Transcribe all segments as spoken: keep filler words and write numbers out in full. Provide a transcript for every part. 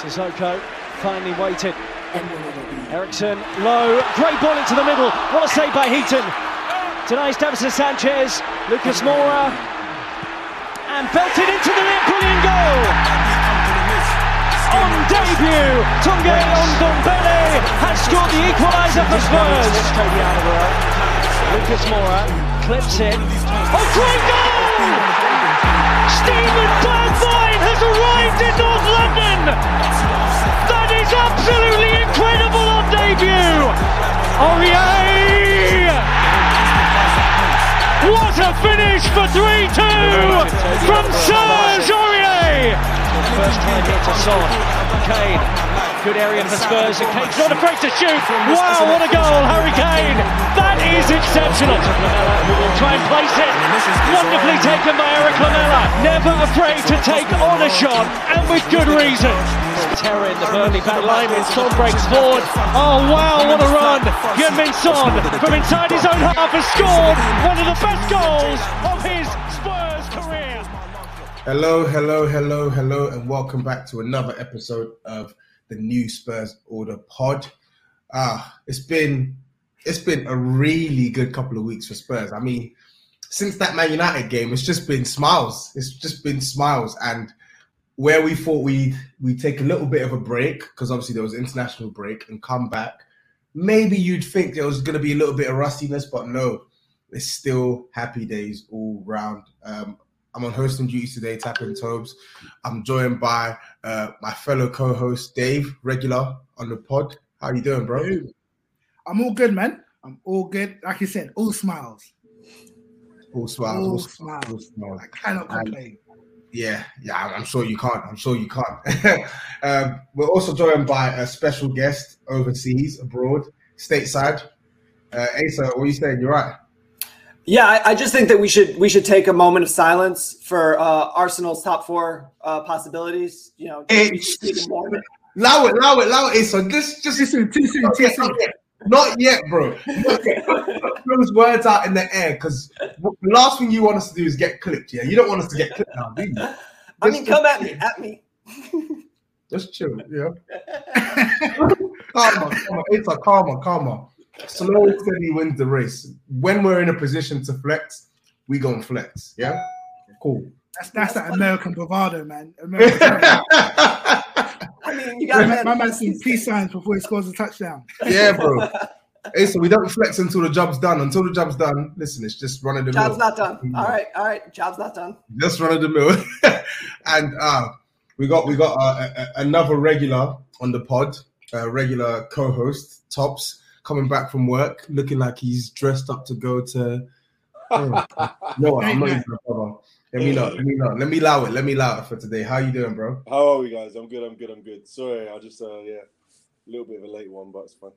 Sissoko finally waited. Ericsson low, great ball into the middle. What a save by Heaton. Tonight's Davinson Sanchez, Lucas Moura, and belted into the net. Brilliant goal. On debut, Tanguy Ndombele has scored the equaliser for Spurs. Lucas Moura clips it. Oh, great goal! Stephen Bergwijn has arrived in North London. That is absolutely incredible on debut! Aurier! What a finish for three two from Serge Aurier! First time here to Son. Kane. Good area for Spurs, and Kane's not afraid to shoot. Wow, what a goal, Harry Kane! That is exceptional. Who will try and place it. Wonderfully taken by Eric Lamela. Never afraid to take on a shot, and with good reason. Terror in the Burnley back line when Son breaks forward. Oh wow, what a run! Heung-min Son from inside his own half has scored one of the best goals of his Spurs career. Hello, hello, hello, hello, and welcome back to another episode of the New Spurs Order pod. Ah, it's been it's been a really good couple of weeks for Spurs. I mean, since that Man United game, it's just been smiles. It's just been smiles and. Where we thought we'd, we'd take a little bit of a break, because obviously there was an international break, and come back, maybe you'd think there was going to be a little bit of rustiness, but no, it's still happy days all round. Um, I'm on hosting duty today, Tapping Tobes. I'm joined by uh, my fellow co-host, Dave, regular on the pod. How are you doing, bro? I'm all good, man. I'm all good. Like you said, all smiles. All smiles. All, all smiles. smiles. All smiles. I cannot complain. And- Yeah, yeah, I'm sure you can't. I'm sure you can't. um, we're also joined by a special guest overseas, abroad, stateside. Uh, Asa, what are you saying? You're right. Yeah, I, I just think that we should we should take a moment of silence for uh, Arsenal's top four uh, possibilities. You know, just it, allow it, allow it, allow it, Asa. Just, just listen, listen, listen. Not yet, bro. Not yet. Those words out in the air, because the last thing you want us to do is get clipped. Yeah, you don't want us to get clipped now, do you? Just I mean, come at me, at me. Just chill, yeah. Karma, karma, it's a karma, karma. Slow and steady wins the race. When we're in a position to flex, we go and flex. Yeah, cool. That's that's that American bravado, man. American bravado. I mean, you got my, my man sees peace signs before he scores a touchdown. Yeah, bro. Hey, so we don't flex until the job's done. Until the job's done, listen, it's just running the mill. Job's not done. All right, all right. Job's not done. Just running the mill. And uh, we got we got uh, a, another regular on the pod, a regular co-host, Tops, coming back from work, looking like he's dressed up to go to... Oh, no, I'm not even a brother. Let me not. Let me not. Let me allow it. Let me allow it for today. How you doing, bro? How are we, guys? I'm good. I'm good. I'm good. Sorry, I just, uh, yeah, a little bit of a late one, but it's fine.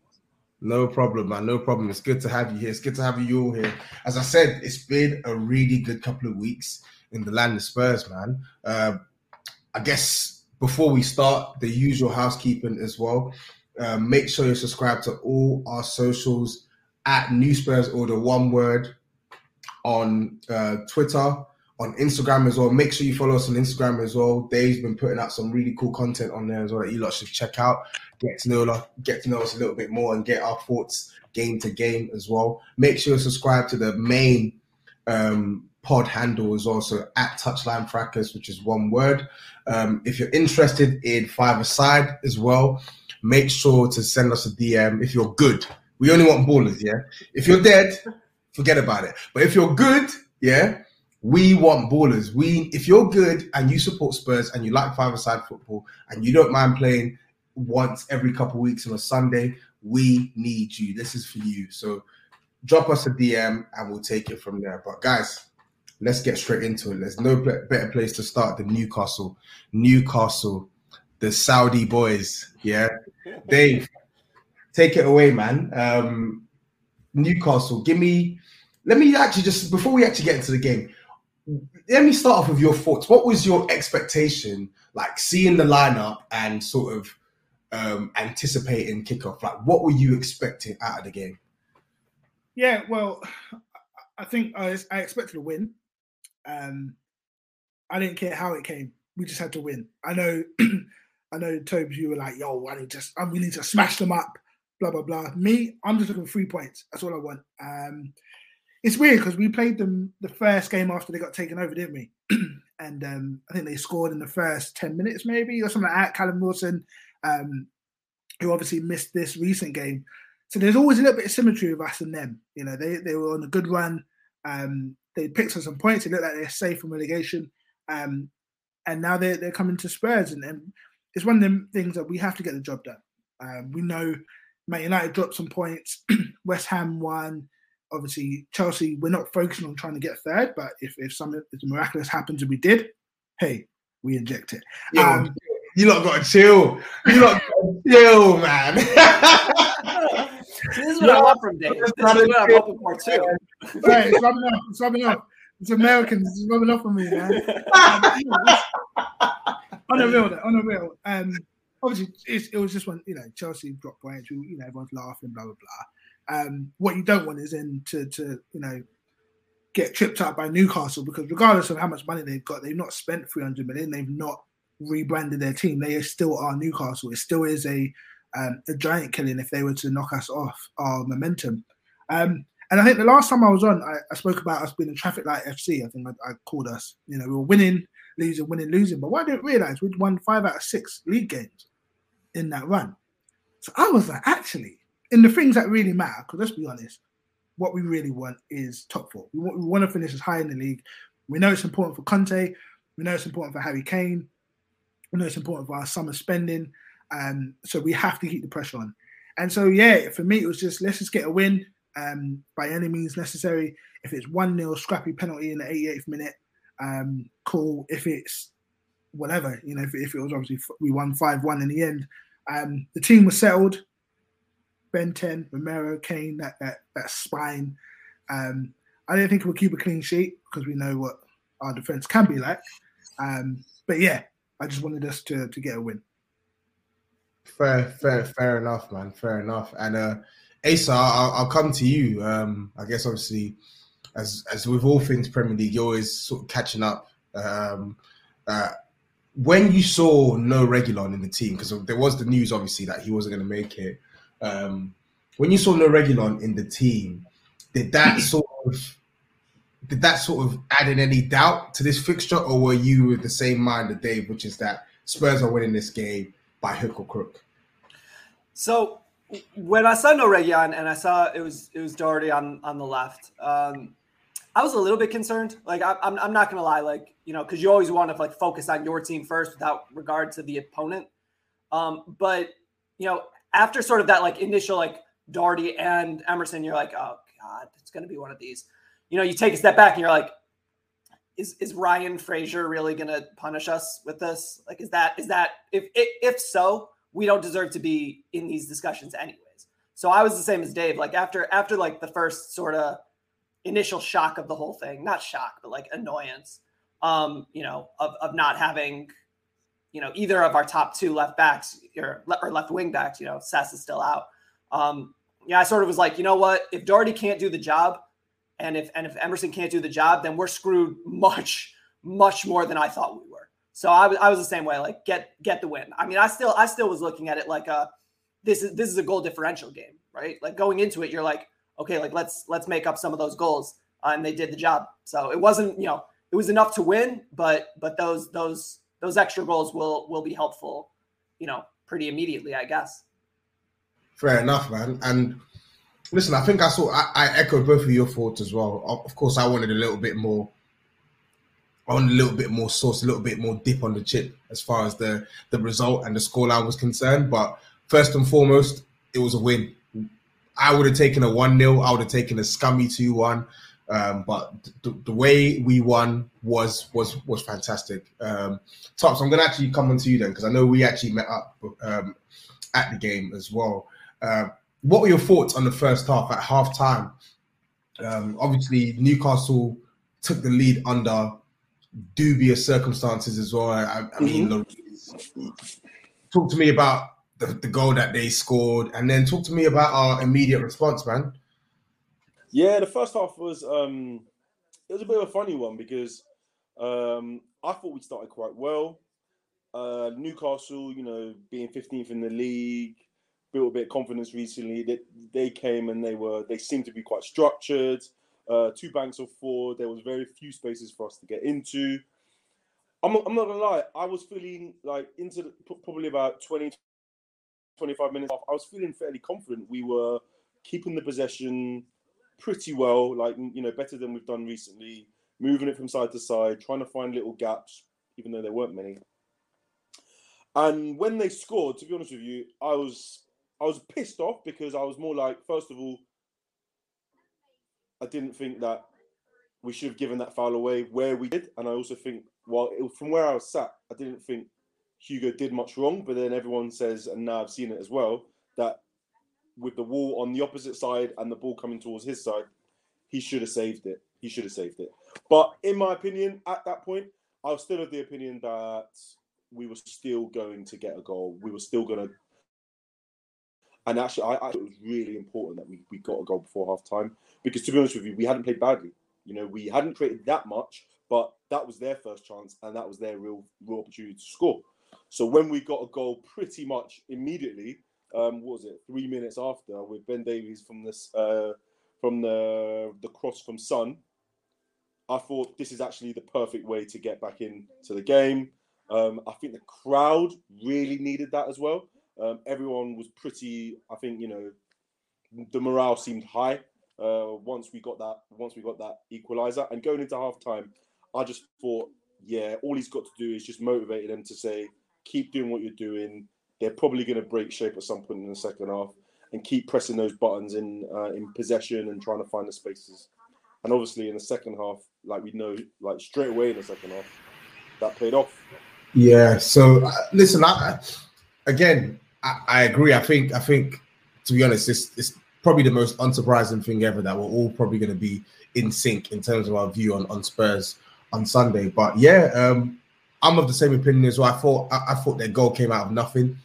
No problem, man. No problem. It's good to have you here. It's good to have you all here. As I said, it's been a really good couple of weeks in the land of Spurs, man. Uh, I guess before we start, the usual housekeeping as well. Uh, make sure you're subscribed to all our socials at New Spurs Order, one word, on uh, Twitter, on Instagram as well. Make sure you follow us on Instagram as well. Dave's been putting out some really cool content on there as well that you lot should check out. Get to know, get to know us a little bit more and get our thoughts game to game as well. Make sure you subscribe to the main um, pod handle is also at Touchline Fracas, which is one word. Um, if you're interested in five-a-side as well, make sure to send us a D M if you're good. We only want ballers, yeah? If you're dead, forget about it. But if you're good, yeah, we want ballers. We, if you're good and you support Spurs and you like five-a-side football and you don't mind playing once every couple of weeks on a Sunday, we need you. This is for you. So drop us a D M and we'll take it from there. But guys, let's get straight into it. There's no better place to start than Newcastle. Newcastle, the Saudi boys. Yeah. Dave, take it away, man. Um, Newcastle, give me... Let me actually just... Before we actually get into the game, let me start off with your thoughts. What was your expectation, like, seeing the lineup and sort of um, anticipating kickoff? Like, what were you expecting out of the game? Yeah, well, I think I, I expected a win. Um, I didn't care how it came. We just had to win. I know, I know, Tobes, you were like, yo, I need to, I'm willing to smash them up, blah, blah, blah. Me, I'm just looking for three points. That's all I want. Um, it's weird because we played them the first game after they got taken over, didn't we? And um, I think they scored in the first ten minutes maybe or something like that. Callum Wilson, um, who obviously missed this recent game. So there's always a little bit of symmetry with us and them. You know, they, they were on a good run. Um, they picked up some points. It looked like they're safe from relegation. Um, and now they're, they're coming to Spurs. And, and it's one of them things that we have to get the job done. Um, we know Man United dropped some points. West Ham won. Obviously, Chelsea, we're not focusing on trying to get third. But if, if something if miraculous happens and we did, hey, we inject it. Yeah. Um, you lot got to chill. You lot got to chill, man. So this is what yeah, I want from Dave. This is what I want from part two. Right, it's rubbing off. It's rubbing off. It's Americans. It's rubbing off on me, man. On a real, on a real. Um, obviously, it's, it was just one. You know, Chelsea dropped points. You know, everyone's laughing, blah blah blah. Um, what you don't want is then to to you know get tripped up by Newcastle, because regardless of how much money they've got, they've not spent three hundred million. They've not rebranded their team. They still are Newcastle. It still is a Um, a giant killing if they were to knock us off our momentum. Um, and I think the last time I was on, I, I spoke about us being a traffic light F C. I think I, I called us, you know, we were winning, losing, winning, losing. But what I didn't realise, we'd won five out of six league games in that run. So I was like, actually, in the things that really matter, because let's be honest, what we really want is top four. We want, we want to finish as high in the league. We know it's important for Conte. We know it's important for Harry Kane. We know it's important for our summer spending. Um, so we have to keep the pressure on. And so, yeah, for me, it was just, let's just get a win um, by any means necessary. If it's one nil, scrappy penalty in the eighty-eighth minute, um, cool. If it's whatever, you know, if, if it was obviously we won five one in the end. Um, the team was settled. Ben ten, Romero, Kane, that that, that spine. Um, I don't think we'll keep a clean sheet because we know what our defence can be like. Um, but, yeah, I just wanted us to, to get a win. Fair, fair, fair enough, man. Fair enough. And uh, Asa, I'll, I'll come to you. Um, I guess obviously, as as with all things Premier League, you're always sort of catching up. Um, uh, when you saw no Reguilon in the team, because there was the news obviously that he wasn't going to make it. Um, when you saw no Reguilon in the team, did that sort of did that sort of add in any doubt to this fixture, or were you with the same mind that Dave, which is that Spurs are winning this game by hook or crook? So when I saw no Reguilon and I saw it was it was Doherty on on the left, um, I was a little bit concerned. Like I, I'm I'm not gonna lie, like you know, because you always want to like focus on your team first without regard to the opponent. Um, but you know, after sort of that like initial like Doherty and Emerson, you're like, oh god, it's gonna be one of these. You know, you take a step back and you're like, Is is Ryan Fraser really going to punish us with this? Like, is that is that if, if if so, we don't deserve to be in these discussions anyways. So I was the same as Dave. Like after after like the first sort of initial shock of the whole thing, not shock, but like annoyance, um, you know, of of not having, you know, either of our top two left backs or or left wing backs. You know, Sess is still out. Um, yeah, I sort of was like, you know what? If Doherty can't do the job, And if and if Emerson can't do the job, then we're screwed much, much more than I thought we were. So I was I was the same way. Like get get the win. I mean, I still I still was looking at it like a this is this is a goal differential game, right? Like going into it, you're like, okay, like let's let's make up some of those goals. and they did the job. So it wasn't, you know, it was enough to win, but but those those those extra goals will will be helpful, you know, pretty immediately, I guess. Fair enough, man. And listen, I think I saw I, I echoed both of your thoughts as well. Of course, I wanted a little bit more. I wanted a little bit more sauce, a little bit more dip on the chip as far as the, the result and the scoreline was concerned. But first and foremost, it was a win. I would have taken a one nil. I would have taken a scummy two one. Um, but th- the way we won was was was fantastic. Um, Tops, I'm going to actually come on to you then, because I know we actually met up um, at the game as well. Uh, what were your thoughts on the first half at half-time? Um, obviously, Newcastle took the lead under dubious circumstances as well. I, I mean, mm-hmm. Talk to me about the, the goal that they scored, and then talk to me about our immediate response, man. Yeah, the first half was um, it was a bit of a funny one because um, I thought we started quite well. Uh, Newcastle, you know, being fifteenth in the league, built a bit of confidence recently. They, they came and they were they seemed to be quite structured. Uh, two banks of four. There was very few spaces for us to get into. I'm not, I'm not gonna lie. I was feeling like into the, probably about twenty, twenty-five minutes off. I was feeling fairly confident. We were keeping the possession pretty well, like, you know, better than we've done recently. Moving it from side to side, trying to find little gaps, even though there weren't many. And when they scored, to be honest with you, I was I was pissed off because I was more like, first of all, I didn't think that we should have given that foul away where we did. And I also think, well, it, from where I was sat, I didn't think Hugo did much wrong. But then everyone says, and now I've seen it as well, that with the wall on the opposite side and the ball coming towards his side, he should have saved it. He should have saved it. But in my opinion, at that point, I was still of the opinion that we were still going to get a goal. We were still going to. And actually, I, I thought it was really important that we, we got a goal before half-time. Because to be honest with you, we hadn't played badly. You know, we hadn't created that much, but that was their first chance and that was their real, real opportunity to score. So when we got a goal pretty much immediately, um, what was it, three minutes after, with Ben Davies from this uh, from the the cross from Son, I thought this is actually the perfect way to get back into the game. Um, I think the crowd really needed that as well. Um, everyone was pretty, I think, you know, the morale seemed high uh, once we got that once we got that equaliser. And going into halftime, I just thought, yeah, all he's got to do is just motivate them to say, keep doing what you're doing. They're probably going to break shape at some point in the second half and keep pressing those buttons in uh, in possession and trying to find the spaces. And obviously in the second half, like we know, like straight away in the second half, that paid off. Yeah, so uh, listen, I, I, again... I, I agree. I think, I think, to be honest, it's, it's probably the most unsurprising thing ever that we're all probably going to be in sync in terms of our view on, on Spurs on Sunday. But yeah, um, I'm of the same opinion as well. I thought I, I thought their goal came out of nothing.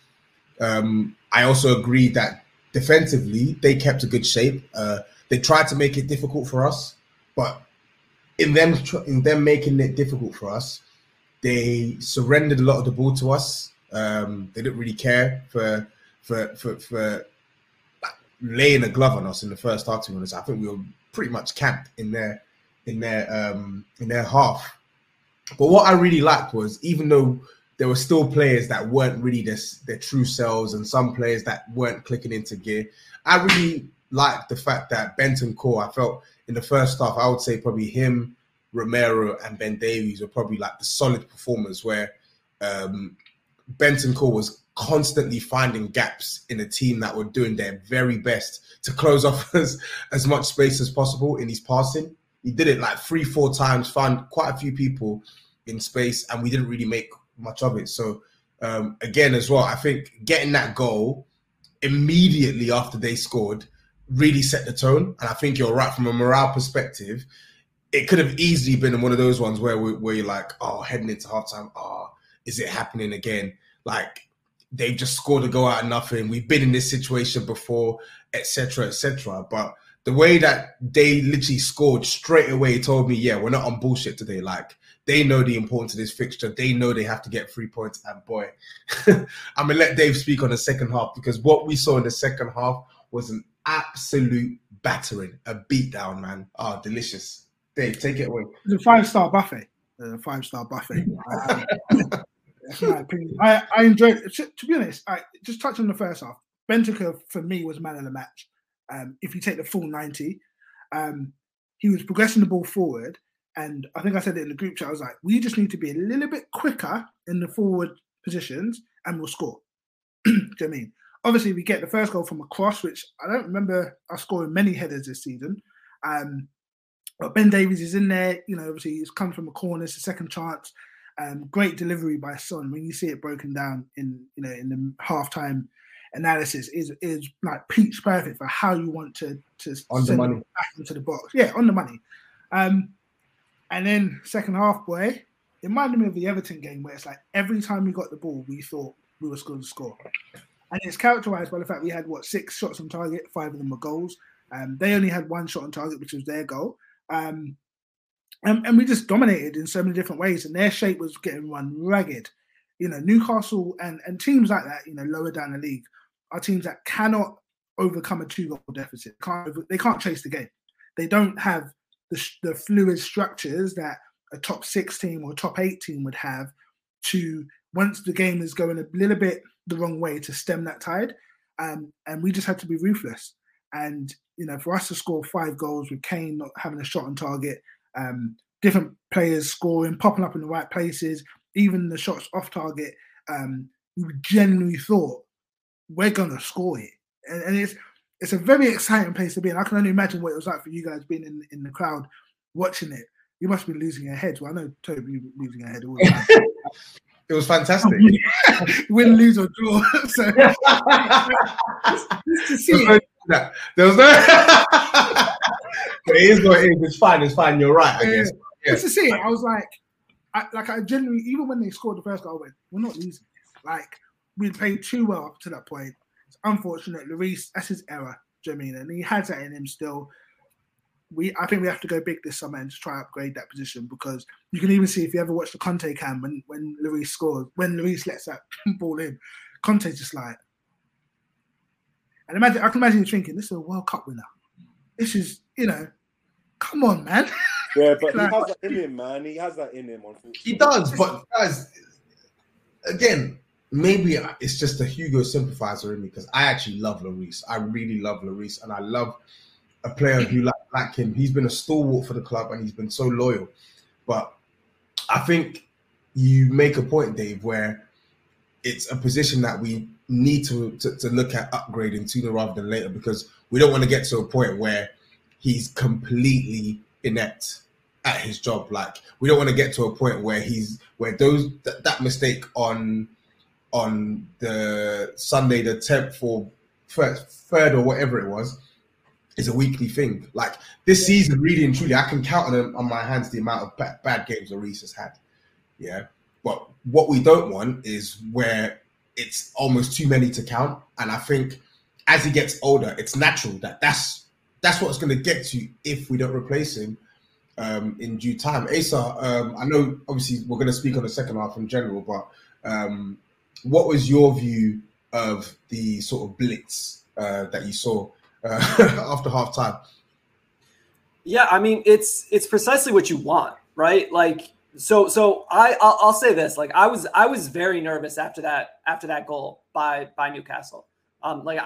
Um, I also agree that defensively they kept a good shape. Uh, they tried to make it difficult for us, but in them in them making it difficult for us, they surrendered a lot of the ball to us. Um, they didn't really care for for for, for laying a glove on us in the first half. To be honest, I think we were pretty much camped in their in their um, in their half. But what I really liked was, even though there were still players that weren't really their, their true selves and some players that weren't clicking into gear, I really liked the fact that Bentancur, I felt in the first half, I would say probably him, Romero, and Ben Davies were probably like the solid performers where. Um, Bentancur was constantly finding gaps in a team that were doing their very best to close off as, as much space as possible in his passing. He did it like three, four times, found quite a few people in space, and we didn't really make much of it. So, um, again, as well, I think getting that goal immediately after they scored really set the tone. And I think you're right, from a morale perspective, it could have easily been one of those ones where, we, where you're like, oh, heading into halftime, oh, is it happening again? Like, they've just scored a goal out of nothing. We've been in this situation before, et cetera, et cetera. But the way that they literally scored straight away told me, yeah, we're not on bullshit today. Like, they know the importance of this fixture. They know they have to get three points. And boy, I'm going to let Dave speak on the second half, because what we saw in the second half was an absolute battering, a beatdown, man. Oh, delicious. Dave, take it away. It's a five-star buffet. A five-star buffet. I, that's my opinion. I, I enjoyed it. To be honest, I just touched on the first half. Bentancur, for me, was man of the match. Um, if you take the full ninety, um, he was progressing the ball forward. And I think I said it in the group chat. I was like, we just need to be a little bit quicker in the forward positions and we'll score. Do you know what I mean? Obviously, we get the first goal from a cross, which I don't remember us scoring many headers this season. Um, but Ben Davies is in there. You know, obviously, he's come from a corner. It's a second chance. Um, great delivery by Son. When you see it broken down in, you know, in the halftime analysis, is is like peach perfect for how you want to to on send it back into the box. Yeah, on the money. Um, and then second half, boy, it reminded me of the Everton game where it's like every time we got the ball, we thought we were going to score. And it's characterised by the fact we had, what, six shots on target, five of them were goals. Um, they only had one shot on target, which was their goal. Um, and, and we just dominated in so many different ways, and their shape was getting run ragged. You know, Newcastle and, and teams like that, you know, lower down the league, are teams that cannot overcome a two-goal deficit. Can't over, they can't chase the game. They don't have the, the fluid structures that a top six team or top eight team would have to, once the game is going a little bit the wrong way, to stem that tide. Um, and we just had to be ruthless. And, you know, for us to score five goals with Kane not having a shot on target, um, different players scoring, popping up in the right places, even the shots off target, um, we genuinely thought, we're going to score it. And, and it's it's a very exciting place to be. And I can only imagine what it was like for you guys being in, in the crowd watching it. You must be losing your heads. Well, I know Toby was losing your head all the time. It was fantastic. Win, lose, or draw. So just, just to see it. No, there was no. It is what it is. It's fine. It's fine. You're right. I guess. Yeah. Yeah. Just to see it, I was like, I, like I genuinely, even when they scored the first goal, I went, "We're not losing this." Like, we played too well up to that point. It's unfortunate. Lloris, that's his error. Do you know what I mean? And he has that in him still. We, I think we have to go big this summer and just try to upgrade that position, because you can even see, if you ever watch the Conte cam, when, when Lloris scores, when Lloris lets that ball in, Conte's just like, and imagine, I can imagine you thinking, this is a World Cup winner. This is, you know, come on, man. Yeah, but like, he has that in him, man. He has that in him. He does, but guys, again, maybe it's just a Hugo sympathizer in me, because I actually love Lloris. I really love Lloris, and I love a player who, like, like him, he's been a stalwart for the club and he's been so loyal. But I think you make a point, Dave, where it's a position that we need to, to, to look at upgrading sooner rather than later, because we don't want to get to a point where he's completely inept at his job. Like, we don't want to get to a point where he's where those th- that mistake on on the Sunday the tenth or first, third or whatever it was is a weekly thing. Like, this season, really and truly, I can count on, on my hands the amount of bad, bad games Lloris has had. Yeah. But what we don't want is where it's almost too many to count. And I think as he gets older, it's natural that that's, that's what's going to get to if we don't replace him um, in due time. Asa, um, I know, obviously, we're going to speak on the second half in general, but um, what was your view of the sort of blitz uh, that you saw Uh, after half time? Yeah, I mean, it's it's precisely what you want, right? Like, so so I I'll, I'll say this, like, I was I was very nervous after that after that goal by by Newcastle. Um, like,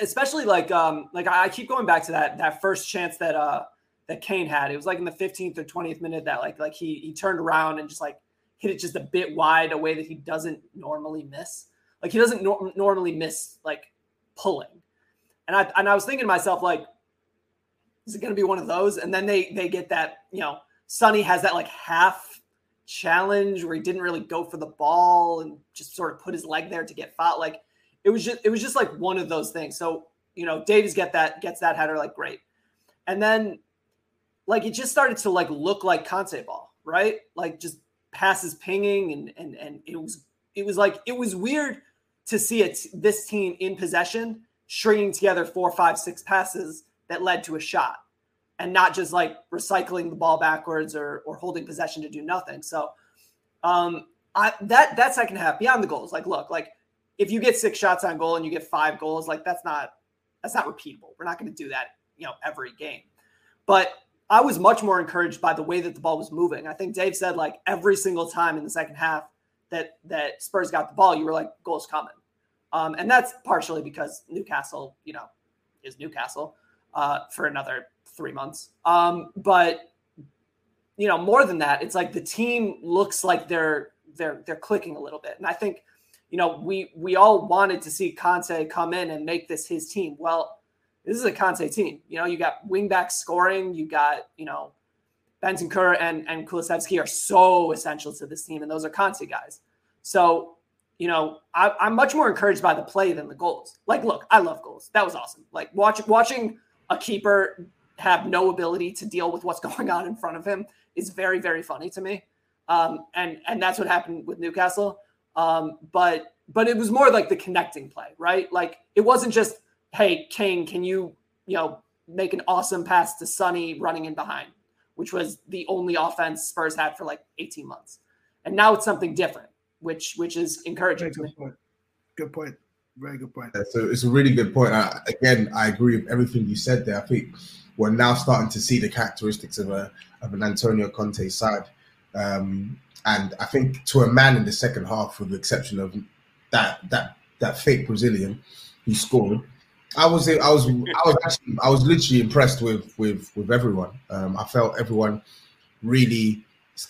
especially like um like I keep going back to that that first chance that uh that Kane had. It was like in the fifteenth or twentieth minute that like like he he turned around and just like hit it just a bit wide, a way that he doesn't normally miss. Like, he doesn't no- normally miss like pulling. And I and I was thinking to myself, like, is it going to be one of those? And then they they get that, you know, Sonny has that, like, half challenge where he didn't really go for the ball and just sort of put his leg there to get fouled. Like, it was just, it was just like one of those things. So, you know, Davies get that, gets that header, like, great. And then, like, it just started to, like, look like Conte ball, right? Like, just passes pinging, and and and it was, it was like, it was weird to see it, this team in possession, stringing together four, five, six passes that led to a shot, and not just like recycling the ball backwards or or holding possession to do nothing. So um, I, that, that second half, beyond the goals, like, look, like, if you get six shots on goal and you get five goals, like, that's not, that's not repeatable. We're not going to do that, you know, every game. But I was much more encouraged by the way that the ball was moving. I think Dave said, like, every single time in the second half that that Spurs got the ball, you were like, goal's coming. Um, and that's partially because Newcastle, you know, is Newcastle uh, for another three months. Um, but, you know, more than that, it's like the team looks like they're they're they're clicking a little bit. And I think, you know, we we all wanted to see Conte come in and make this his team. Well, this is a Conte team. You know, you got wingbacks scoring. You got, you know, Bentancur and, and Kulusevski are so essential to this team, and those are Conte guys. So, you know, I, I'm much more encouraged by the play than the goals. Like, look, I love goals. That was awesome. Like, watch, watching a keeper have no ability to deal with what's going on in front of him is very, very funny to me. Um, and and that's what happened with Newcastle. Um, but but it was more like the connecting play, right? Like, it wasn't just, hey, Kane, can you, you know, make an awesome pass to Sonny running in behind, which was the only offense Spurs had for like eighteen months. And now it's something different, which which is encouraging to me. Point. Good point. Very good point. Yeah, so it's a really good point. I, again, I agree with everything you said there. I think we're now starting to see the characteristics of a of an Antonio Conte side. Um, and I think to a man in the second half, with the exception of that that that fake Brazilian who scored, I was, I was, I was actually, I was literally impressed with with with everyone. Um, I felt everyone really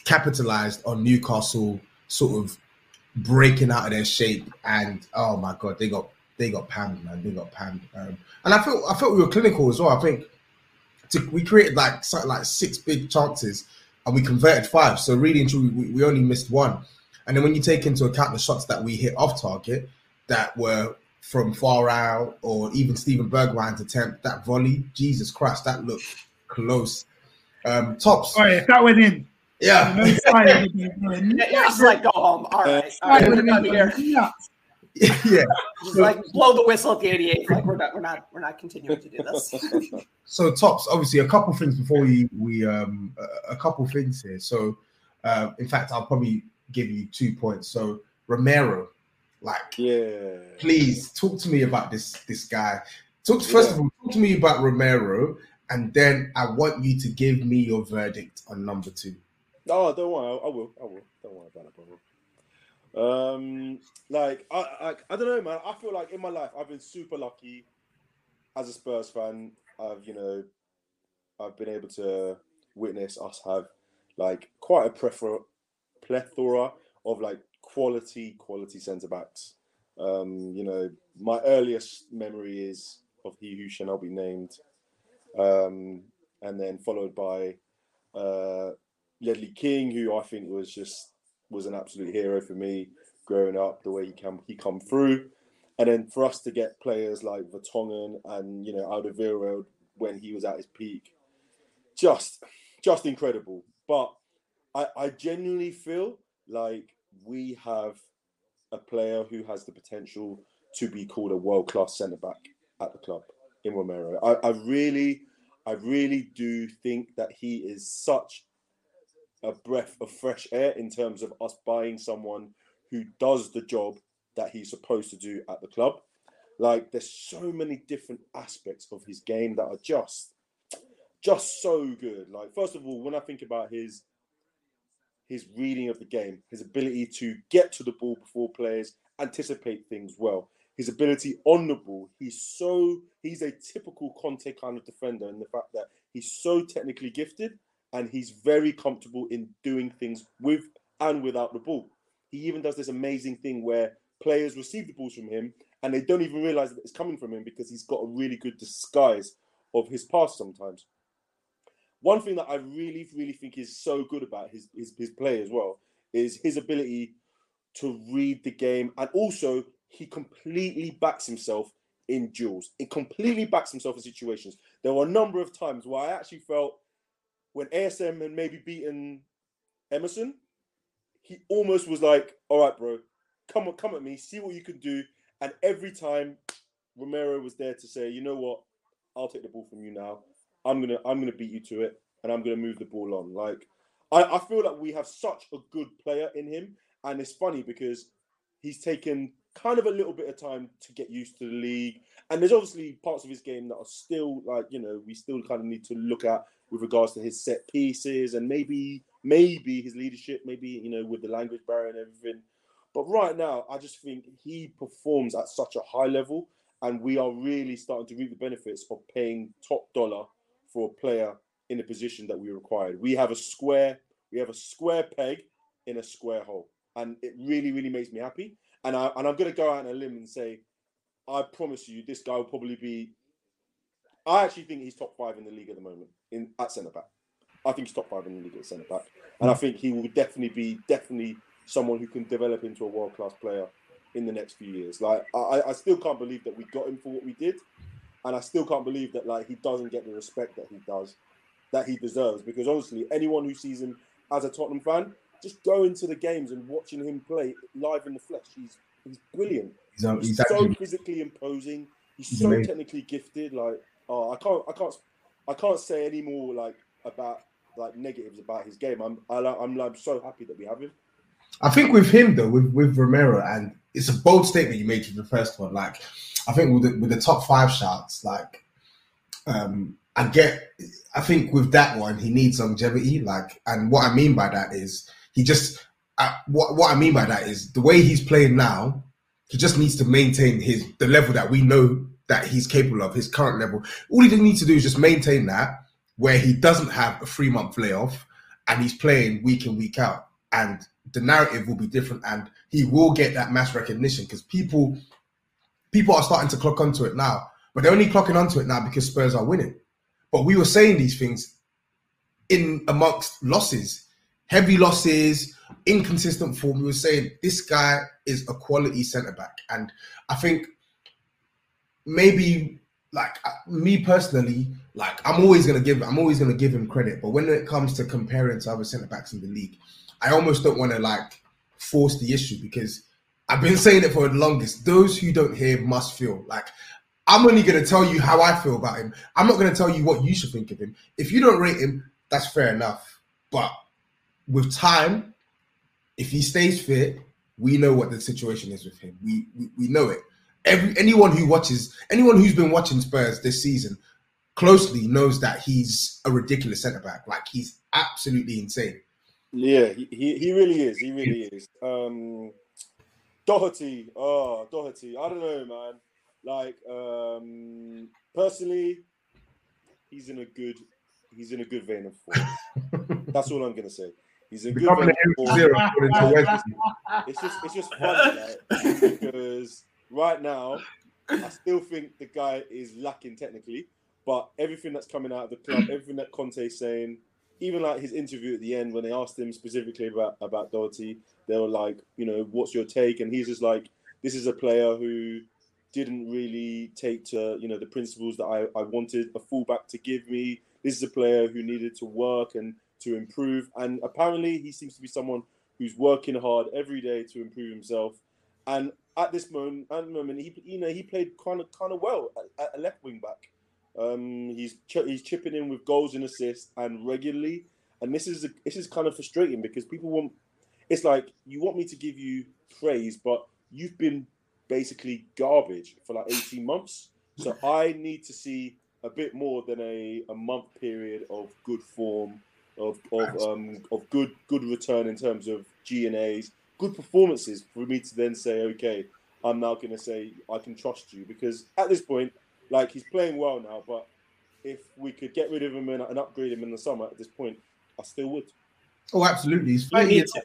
capitalized on Newcastle sort of breaking out of their shape, and oh my god, they got they got panned, man, they got panned. Um, and I felt I felt we were clinical as well. I think to, we created like like six big chances, and we converted five. So really, and truly, we, we only missed one. And then when you take into account the shots that we hit off target, that were from far out, or even Steven Bergwijn's attempt, that volley, Jesus Christ, that looked close. Um, tops. All right, if that went in. Yeah. No side, yeah, just like, go home. All right. All right, we're done here. Yeah. Just like blow the whistle at the eighty-eight. Like, we're not, we're not, we're not continuing to do this. So tops, obviously, a couple things before we, we um, a couple things here. So, uh, in fact, I'll probably give you two points. So Romero. Like, yeah. Please talk to me about this this guy. Talk to, first yeah. of all, talk to me about Romero, and then I want you to give me your verdict on number two. Oh, don't worry, I, I will. I will. Don't worry about that, brother. Um, like I, I, I don't know, man. I feel like in my life I've been super lucky as a Spurs fan. I've, you know, I've been able to witness us have like quite a prefer- plethora of like. Quality, quality centre backs. Um, you know, my earliest memory is of He Who Shall Not Be Named, um, and then followed by uh, Ledley King, who I think was just was an absolute hero for me growing up. The way he come he come through, and then for us to get players like Vertonghen and, you know, Alderweireld when he was at his peak, just just incredible. But I, I genuinely feel like we have a player who has the potential to be called a world-class centre-back at the club in Romero. I, I really, I really do think that he is such a breath of fresh air in terms of us buying someone who does the job that he's supposed to do at the club. Like, there's so many different aspects of his game that are just, just so good. Like, first of all, when I think about his his reading of the game, his ability to get to the ball before players, anticipate things well, his ability on the ball. He's so, he's a typical Conte kind of defender in the fact that he's so technically gifted and he's very comfortable in doing things with and without the ball. He even does this amazing thing where players receive the balls from him and they don't even realise that it's coming from him because he's got a really good disguise of his pass sometimes. One thing that I really, really think is so good about his, his his play as well is his ability to read the game, and also he completely backs himself in duels. He completely backs himself in situations. There were a number of times where I actually felt when A S M had maybe beaten Emerson, he almost was like, "All right, bro, come on, come at me, see what you can do." And every time Romero was there to say, "You know what? I'll take the ball from you now. I'm gonna, I'm gonna beat you to it, and I'm gonna move the ball on." Like, I, I feel like we have such a good player in him, and it's funny because he's taken kind of a little bit of time to get used to the league. And there's obviously parts of his game that are still like, you know, we still kind of need to look at with regards to his set pieces and maybe, maybe his leadership, maybe, you know, with the language barrier and everything. But right now, I just think he performs at such a high level, and we are really starting to reap the benefits of paying top dollar for a player in the position that we required. We have a square, we have a square peg in a square hole, and it really, really makes me happy. And I and I'm going to go out on a limb and say, I promise you, this guy will probably be. I actually think he's top five in the league at the moment in at centre back. I think he's top five in the league at centre back, and I think he will definitely be definitely. someone who can develop into a world-class player in the next few years. Like, I, I still can't believe that we got him for what we did. And I still can't believe that, like, he doesn't get the respect that he does, that he deserves. Because, honestly, anyone who sees him as a Tottenham fan, just going to the games and watching him play live in the flesh, he's he's brilliant. He's, he's exactly. so physically imposing. He's, he's so amazing. Technically gifted. Like, oh, I can't, I can't, I can't say any more, like, about, like, negatives about his game. I'm, I, I'm, I'm so happy that we have him. I think with him, though, with, with Romero, and it's a bold statement you made to the first one. Like, I think with the, with the top five shouts, like, um, I get, I think with that one, he needs longevity. Like, and what I mean by that is he just, I, what, what I mean by that is the way he's playing now, he just needs to maintain his, the level that we know that he's capable of, his current level. All he needs to do is just maintain that where he doesn't have a three month layoff and he's playing week in, week out. And the narrative will be different, and he will get that mass recognition because people, people are starting to clock onto it now. But they're only clocking onto it now because Spurs are winning. But we were saying these things in amongst losses, heavy losses, inconsistent form. We were saying this guy is a quality centre back, and I think maybe like me personally, like I'm always gonna give, I'm always gonna give him credit. But when it comes to comparing to other centre backs in the league, I almost don't want to like force the issue because I've been saying it for the longest. Those who don't hear must feel. Like, I'm only going to tell you how I feel about him. I'm not going to tell you what you should think of him. If you don't rate him, that's fair enough. But with time, if he stays fit, we know what the situation is with him. We we, we know it. Every anyone who watches, anyone who's been watching Spurs this season closely knows that he's a ridiculous centre-back. Like, he's absolutely insane. Yeah, he, he he really is. He really is. Um, Doherty, oh Doherty, I don't know, man. Like, um, personally, he's in a good, he's in a good vein of form. That's all I'm gonna say. He's in a good vein of form. It's just, it's just funny, like, because right now, I still think the guy is lacking technically, but everything that's coming out of the club, everything that Conte's saying. Even like his interview at the end, when they asked him specifically about, about Doherty, they were like, you know, what's your take? And he's just like, this is a player who didn't really take to, you know, the principles that I, I wanted a fullback to give me. This is a player who needed to work and to improve. And apparently he seems to be someone who's working hard every day to improve himself. And at this moment, at the moment, he, you know, he played kind of, kind of well at, at a left wing back. Um, he's ch- he's chipping in with goals and assists and regularly, and this is a, this is kind of frustrating because people want. It's like you want me to give you praise, but you've been basically garbage for like eighteen months. So I need to see a bit more than a, a month period of good form, of of um of good good return in terms of G and A's, good performances for me to then say, okay, I'm now going to say I can trust you because at this point. Like, he's playing well now, but if we could get rid of him and, and upgrade him in the summer at this point, I still would. Oh, absolutely. He's you need to.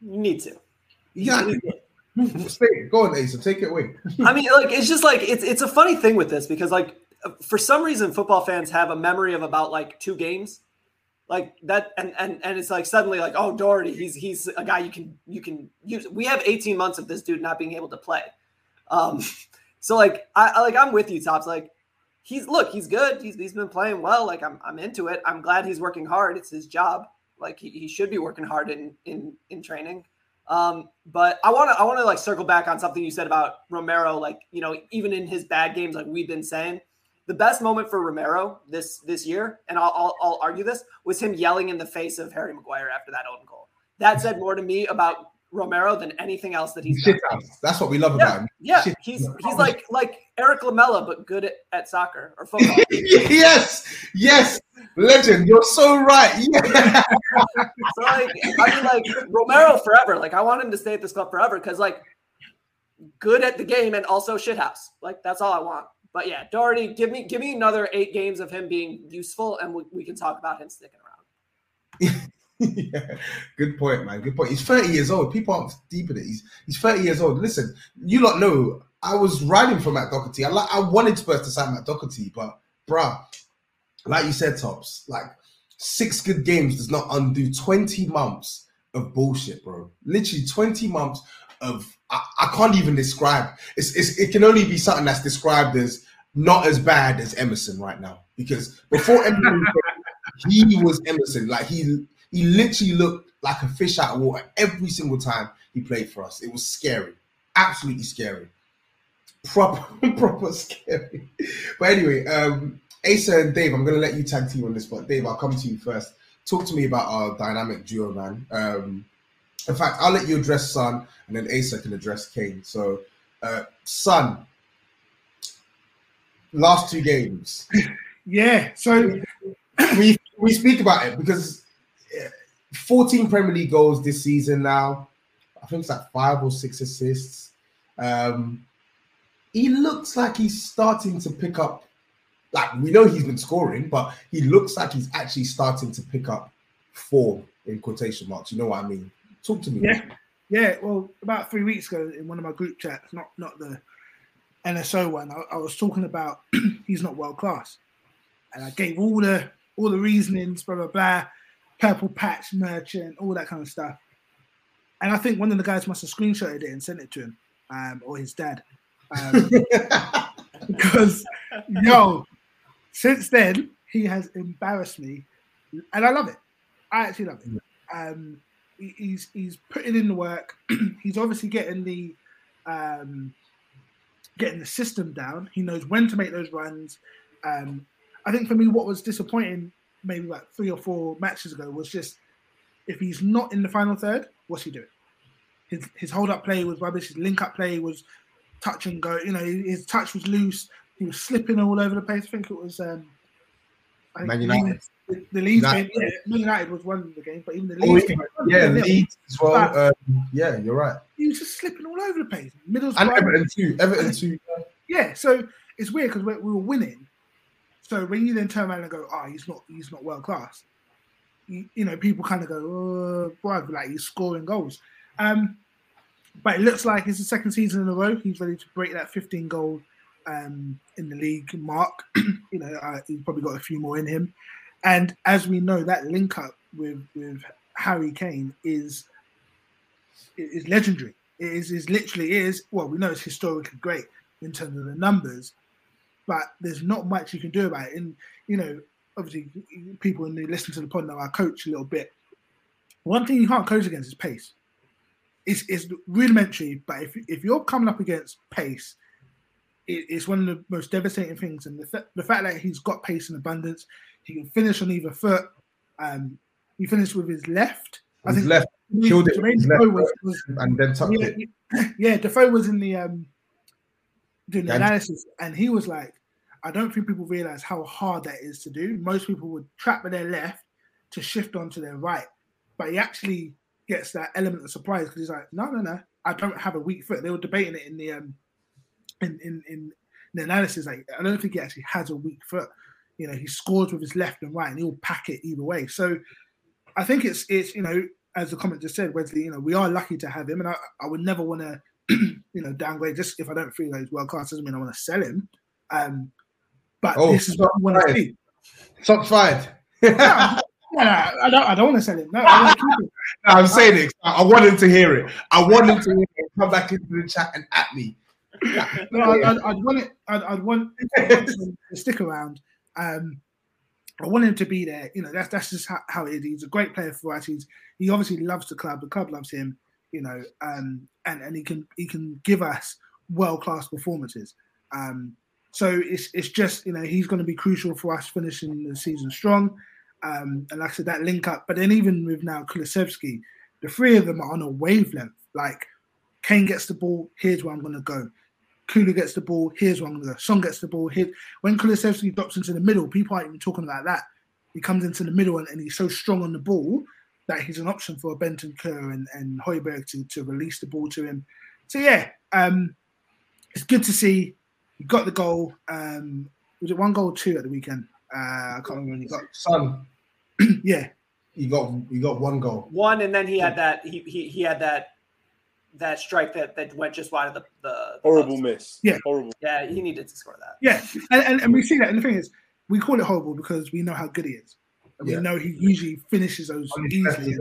You need to. Yeah. Go on, Asa. Take it away. I mean, like, it's just like, it's it's a funny thing with this because, like, for some reason, football fans have a memory of about, like, two games. Like, that, and and and it's like suddenly, like, oh, Doherty, he's he's a guy you can, you can use. We have eighteen months of this dude not being able to play. Um So like I like I'm with you, Tops. Like he's look, he's good. He's he's been playing well. Like I'm I'm into it. I'm glad he's working hard. It's his job. Like he, he should be working hard in in in training. Um, but I wanna I wanna like circle back on something you said about Romero. Like, you know, even in his bad games, like we've been saying, the best moment for Romero this this year, and I'll I'll, I'll argue this, was him yelling in the face of Harry Maguire after that own goal. That said more to me about Romero than anything else that he's done. That's what we love yeah. about him. Yeah, Shit. he's he's like like Eric Lamela, but good at, at soccer or football. yes, yes, legend. You're so right. Yeah. so like, I mean, like Romero forever. Like I want him to stay at this club forever because like good at the game and also shithouse. Like that's all I want. But yeah, Doherty, give me give me another eight games of him being useful, and we, we can talk about him sticking around. Yeah, good point, man. Good point. He's thirty years old. People aren't deep in it. He's he's thirty years old. Listen, you lot know I was riding for Matt Doherty. I like I wanted Spurs to sign Matt Doherty, but bruh, like you said, Tops, like six good games does not undo twenty months of bullshit, bro. Literally twenty months of I, I can't even describe. It's, it's it can only be something that's described as not as bad as Emerson right now, because before Emerson, he was Emerson. Like he. He literally looked like a fish out of water every single time he played for us. It was scary. Absolutely scary. Proper, proper scary. But anyway, um, Asa and Dave, I'm going to let you tag team on this, but Dave, I'll come to you first. Talk to me about our dynamic duo, man. Um, in fact, I'll let you address Son, and then Asa can address Kane. So, uh, Son, last two games. Yeah, so we, we speak about it because... fourteen Premier League goals this season now. I think it's like five or six assists. Um, he looks like he's starting to pick up, like we know he's been scoring, but he looks like he's actually starting to pick up form in quotation marks. You know what I mean? Talk to me. Yeah, yeah. Well, about three weeks ago in one of my group chats, not not the N S O one, I, I was talking about he's not world class. And I gave all the all the reasonings, blah, blah, blah. Purple patch merchant, all that kind of stuff, and I think one of the guys must have screenshotted it and sent it to him, um, or his dad, um, because yo, since then he has embarrassed me, and I love it. I actually love it. Um, he, he's he's putting in the work. He's obviously getting the um, getting the system down. He knows when to make those runs. Um, I think for me, what was disappointing, maybe like three or four matches ago, was just if he's not in the final third, what's he doing? His his hold up play was rubbish. His link up play was touch and go. You know, his touch was loose. He was slipping all over the place. I think it was um, I Man United. The, the Leeds United. game. Yeah, Man United was winning the game, but even the Leeds. Oh, game, yeah, yeah, Leeds as well. Um, yeah, you're right. He was just slipping all over the place. Middles and Everton too. Everton too. Yeah, so it's weird because we were winning. So when you then turn around and go, oh, he's not he's not world class, you, you know, people kind of go, oh, bro, like he's scoring goals. Um, but it looks like it's the second season in a row. He's ready to break that fifteen-goal um, in the league mark. You know, uh, he's probably got a few more in him. And as we know, that link-up with, with Harry Kane is, is legendary. It is, is literally is, well, we know it's historically great in terms of the numbers, but there's not much you can do about it. And, you know, obviously people who listen to the pod know I coach a little bit. One thing you can't coach against is pace. It's, it's rudimentary, but if if you're coming up against pace, it, it's one of the most devastating things. And the, th- the fact that he's got pace in abundance, he can finish on either foot. Um, he finished with his left. His I think left. He, killed it. His left was, was, and then tucked yeah, it. Yeah, Defoe was in the... Um, doing the analysis, and he was like, I don't think people realize how hard that is to do. Most people would trap with their left to shift onto their right, but he actually gets that element of surprise because he's like, no, no, no, I don't have a weak foot. They were debating it in the um, in, in, in the analysis. Like, I don't think he actually has a weak foot. You know, he scores with his left and right, and he'll pack it either way. So I think it's, it's you know, as the comment just said, Wesley, you know, we are lucky to have him, and I, I would never want to you know, downgrade. Just if I don't feel like he's world class doesn't mean I want to sell him. Um, but oh, this is what I want to see. Top five. no, no, I don't. I don't want to sell him. No, I want to keep him. No, I'm saying it. I want him to hear it. I want him to hear it. Come back into the chat and at me. no, I'd, I'd, I'd want it. I'd, I'd want him to stick around. Um, I want him to be there. You know, that's that's just how, how it is. He's a great player for us. He's, he obviously loves the club. The club loves him. You know, um, and and he can he can give us world class performances. Um, so it's it's just you know he's going to be crucial for us finishing the season strong. Um, and like I said, that link up. But then even with now Kulusevski, the three of them are on a wavelength. Like, Kane gets the ball, here's where I'm going to go. Kulu gets the ball, here's where I'm going to go. Son gets the ball, here. When Kulusevski drops into the middle, people aren't even talking like that. He comes into the middle and, and he's so strong on the ball that he's an option for Bentancur and, and Højbjerg to, to release the ball to him. So, yeah, um, it's good to see. He got the goal. Um, was it one goal or two at the weekend? Uh, I can't remember when he got. Son. Yeah. He got he got one goal. One, and then he had that he he, he had that that strike that, that went just wide of the, the horrible post. Miss. Yeah. Horrible. Yeah, he needed to score that. Yeah. And, and and we see that. And the thing is, we call it horrible because we know how good he is. And yeah. we know he usually finishes those easily.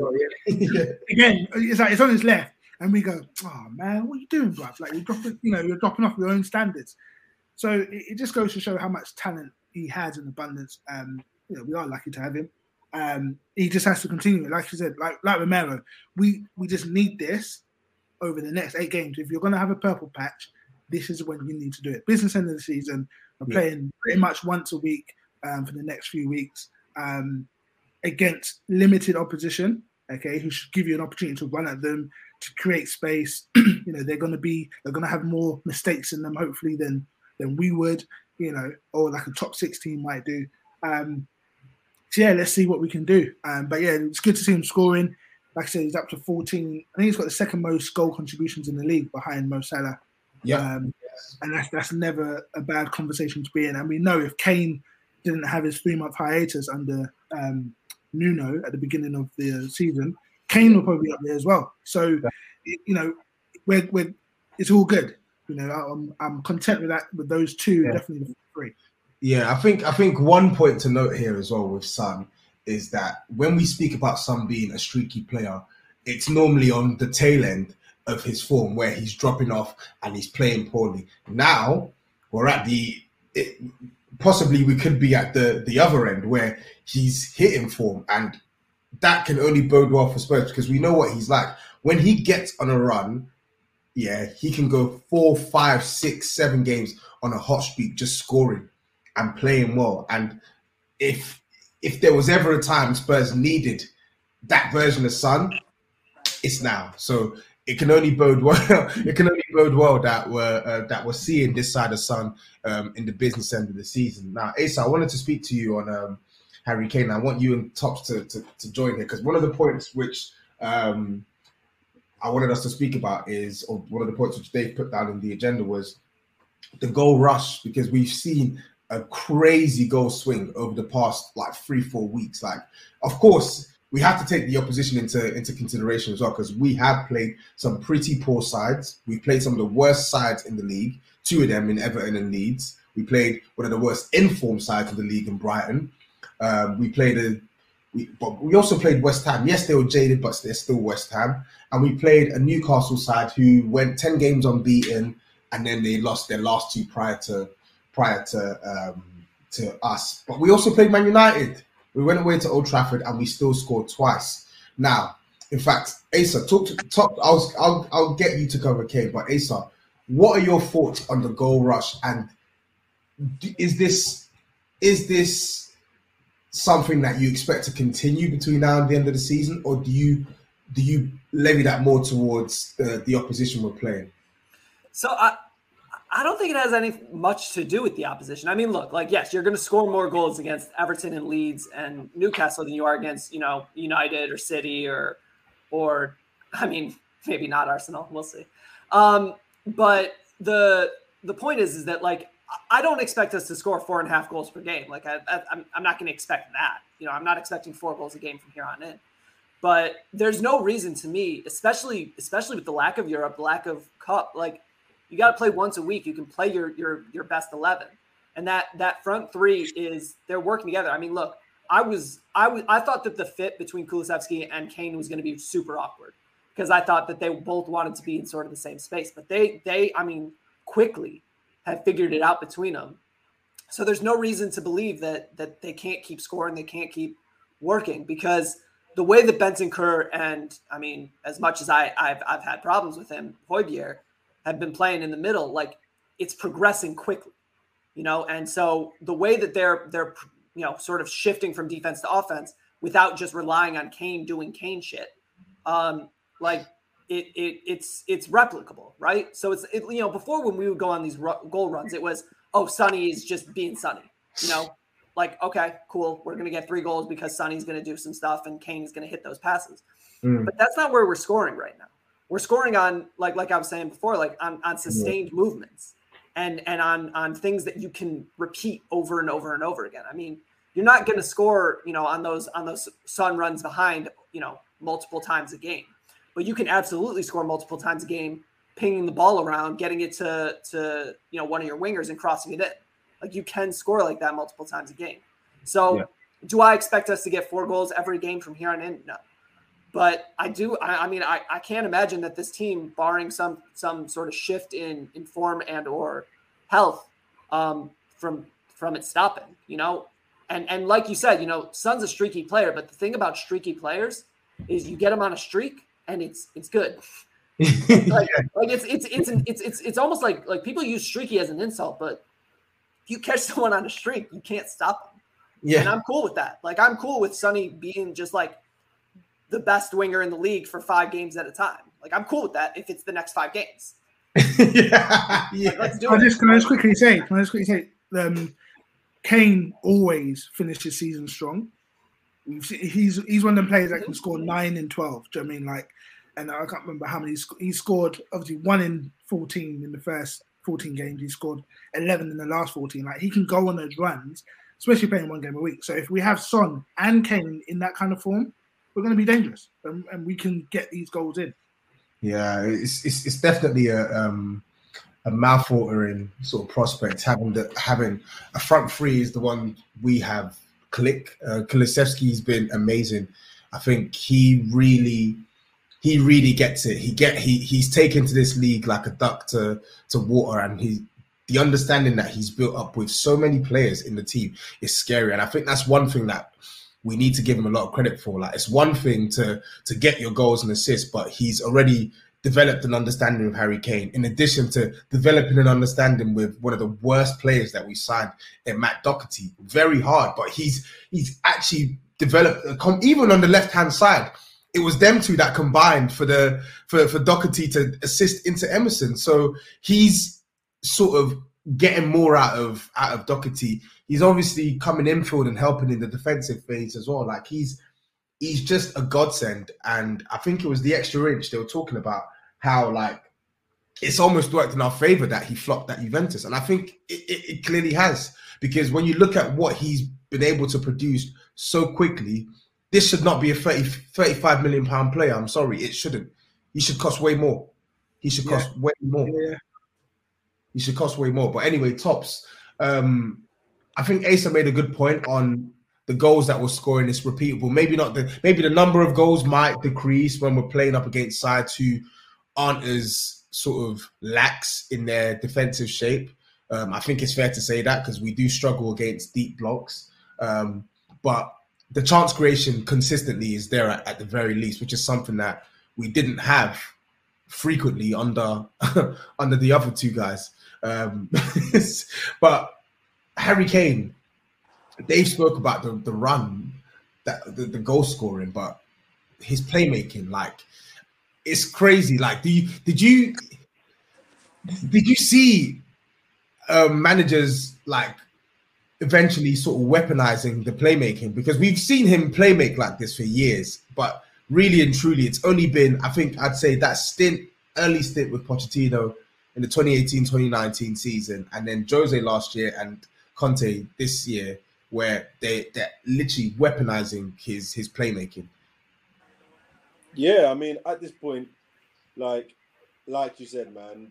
Yeah. Again, it's like it's on his left. And we go, oh man, what are you doing, bruv? Like you're dropping, you know, you're dropping off your own standards. So it, it just goes to show how much talent he has in abundance. Um, you know, we are lucky to have him. Um, he just has to continue it, like you said, like like Romero. We we just need this over the next eight games. If you're going to have a purple patch, this is when you need to do it. Business end of the season. We're yeah. playing pretty much once a week um, for the next few weeks um, against limited opposition. Okay, who should give you an opportunity to run at them, to create space. You know, they're going to be they're going to have more mistakes in them hopefully than than we would. You know, or like a top six team might do. Um, So yeah, let's see what we can do. Um, but yeah, it's good to see him scoring. Like I said, he's up to fourteen. I think he's got the second most goal contributions in the league behind Mo Salah. Yeah. Um, and that's that's never a bad conversation to be in. And we know if Kane didn't have his three-month hiatus under um, Nuno at the beginning of the season, Kane will probably be up there as well. So, yeah. you know, we're, we're, it's all good. You know, I'm, I'm content with that, with those two, yeah. definitely the three. Yeah, I think I think one point to note here as well with Son is that when we speak about Son being a streaky player, it's normally on the tail end of his form where he's dropping off and he's playing poorly. Now we're at the it, possibly we could be at the the other end where he's hitting form, and that can only bode well for Spurs because we know what he's like when he gets on a run. Yeah, he can go four, five, six, seven games on a hot streak just scoring and playing well. And if if there was ever a time Spurs needed that version of Son, it's now. So it can only bode well. It can only bode well that we're uh, that we're seeing this side of Son um, in the business end of the season. Now, Asa, I wanted to speak to you on um, Harry Kane. I want you and Tops to to, to join here because one of the points which um, I wanted us to speak about is, or one of the points which they've put down in the agenda was the goal rush, because we've seen a crazy goal swing over the past like three, four weeks. Like, of course, we have to take the opposition into, into consideration as well, because we have played some pretty poor sides. We played some of the worst sides in the league, two of them in Everton and Leeds. We played one of the worst informed sides of the league in Brighton. Um, we played a, we, but we also played West Ham. Yes, they were jaded, but they're still West Ham. And we played a Newcastle side who went ten games unbeaten, and then they lost their last two prior to. prior to um, to us. But we also played Man United. We went away to Old Trafford and we still scored twice. Now, in fact, Asa, talk to top. I'll I'll I'll get you to cover Kane, but Asa, what are your thoughts on the goal rush? And is this is this something that you expect to continue between now and the end of the season, or do you do you levy that more towards the, the opposition we're playing? So I. I don't think it has any much to do with the opposition. I mean, look, like, yes, you're going to score more goals against Everton and Leeds and Newcastle than you are against, you know, United or City or, or I mean, maybe not Arsenal. We'll see. Um, but the the point is, is that, like, I don't expect us to score four and a half goals per game. Like, I, I, I'm, I'm not going to expect that. You know, I'm not expecting four goals a game from here on in. But there's no reason to me, especially especially with the lack of Europe, the lack of Cup, like, you got to play once a week. You can play your your your best eleven, and that that front three is they're working together. I mean, look, I was I was I thought that the fit between Kulusevski and Kane was going to be super awkward because I thought that they both wanted to be in sort of the same space, but they they I mean quickly have figured it out between them. So there's no reason to believe that that they can't keep scoring, they can't keep working, because the way that Bentancur and I mean as much as I I've I've had problems with him, Højbjerg, have been playing in the middle, like it's progressing quickly, you know? And so the way that they're, they're, you know, sort of shifting from defense to offense without just relying on Kane doing Kane shit. Um, like it it it's it's replicable, right? So it's it, you know, before when we would go on these ru- goal runs, it was, oh, Sonny is just being Sonny, you know, like, okay, cool, we're gonna get three goals because Sonny's gonna do some stuff and Kane is gonna hit those passes. Mm. But that's not where we're scoring right now. We're scoring on, like like I was saying before, like on on sustained yeah. movements and and on on things that you can repeat over and over and over again. I mean, you're not going to score, you know, on those on those Son runs behind, you know, multiple times a game, but you can absolutely score multiple times a game, pinging the ball around, getting it to to you know, one of your wingers and crossing it in. Like, you can score like that multiple times a game. So yeah. do I expect us to get four goals every game from here on in? No, but I do. I, I mean, I, I can't imagine that this team, barring some some sort of shift in in form and or health um, from from it stopping, you know. And and like you said, you know, Son's a streaky player, but the thing about streaky players is you get them on a streak and it's it's good. Like, like it's it's it's an, it's it's it's almost like like people use streaky as an insult, but if you catch someone on a streak, you can't stop them. Yeah, and I'm cool with that. Like, I'm cool with Sonny being just like the best winger in the league for five games at a time. Like, I'm cool with that if it's the next five games. yeah, yeah. Like, let's do I it. Just, can I just quickly say? Can I just quickly say? Um, Kane always finishes season strong. He's he's one of them players that can score nine in twelve. Do you know what I mean? Like, and I can't remember how many he scored. Obviously, one in fourteen in the first fourteen games. He scored eleven in the last fourteen. Like, he can go on those runs, especially playing one game a week. So if we have Son and Kane in that kind of form, we're going to be dangerous, and, and we can get these goals in. Yeah, it's it's, it's definitely a. Um... a mouth-watering sort of prospect, having the, having a front three is the one we have. Click, uh, Kulusevski's been amazing. I think he really, he really gets it. He get he he's taken to this league like a duck to to water, and he the understanding that he's built up with so many players in the team is scary. And I think that's one thing that we need to give him a lot of credit for. Like, it's one thing to to get your goals and assists, but he's already developed an understanding with Harry Kane, in addition to developing an understanding with one of the worst players that we signed in Matt Doherty. Very hard, but he's he's actually developed, even on the left-hand side, it was them two that combined for the for, for Doherty to assist into Emerson. So he's sort of getting more out of out of Doherty. He's obviously coming infield and helping in the defensive phase as well. Like, he's He's just a godsend, and I think it was the extra inch they were talking about, how, like, it's almost worked in our favour that he flopped at Juventus, and I think it, it, it clearly has, because when you look at what he's been able to produce so quickly, this should not be a thirty, thirty-five million pound player. I'm sorry, it shouldn't. He should cost way more. He should cost yeah. way more. Yeah. He should cost way more. But anyway, Tops, um, I think Asa made a good point on the goals that we're scoring is repeatable. Maybe not the maybe the number of goals might decrease when we're playing up against sides who aren't as sort of lax in their defensive shape. Um, I think it's fair to say that, because we do struggle against deep blocks. Um, but the chance creation consistently is there at, at the very least, which is something that we didn't have frequently under under the other two guys. Um, but Harry Kane, Dave spoke about the, the run, that the, the goal scoring, but his playmaking, like, it's crazy. Like, do you did you did you see uh, managers like eventually sort of weaponizing the playmaking? Because we've seen him playmake like this for years, but really and truly, it's only been, I think I'd say, that stint, early stint with Pochettino in the twenty eighteen twenty nineteen season, and then Jose last year and Conte this year, where they, they're literally weaponizing his his playmaking. Yeah, I mean, at this point, like like you said, man,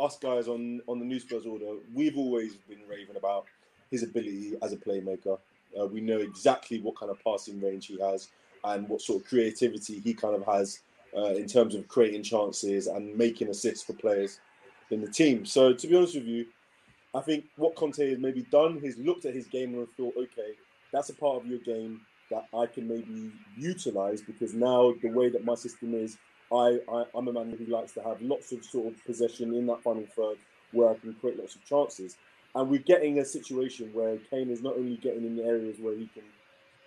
us guys on, on the New Spurs Order, we've always been raving about his ability as a playmaker. Uh, we know exactly what kind of passing range he has and what sort of creativity he kind of has uh, in terms of creating chances and making assists for players in the team. So, to be honest with you, I think what Conte has maybe done, he's looked at his game and thought, okay, that's a part of your game that I can maybe utilise, because now the way that my system is, I, I, I'm a man who likes to have lots of sort of possession in that final third where I can create lots of chances. And we're getting a situation where Kane is not only getting in the areas where he can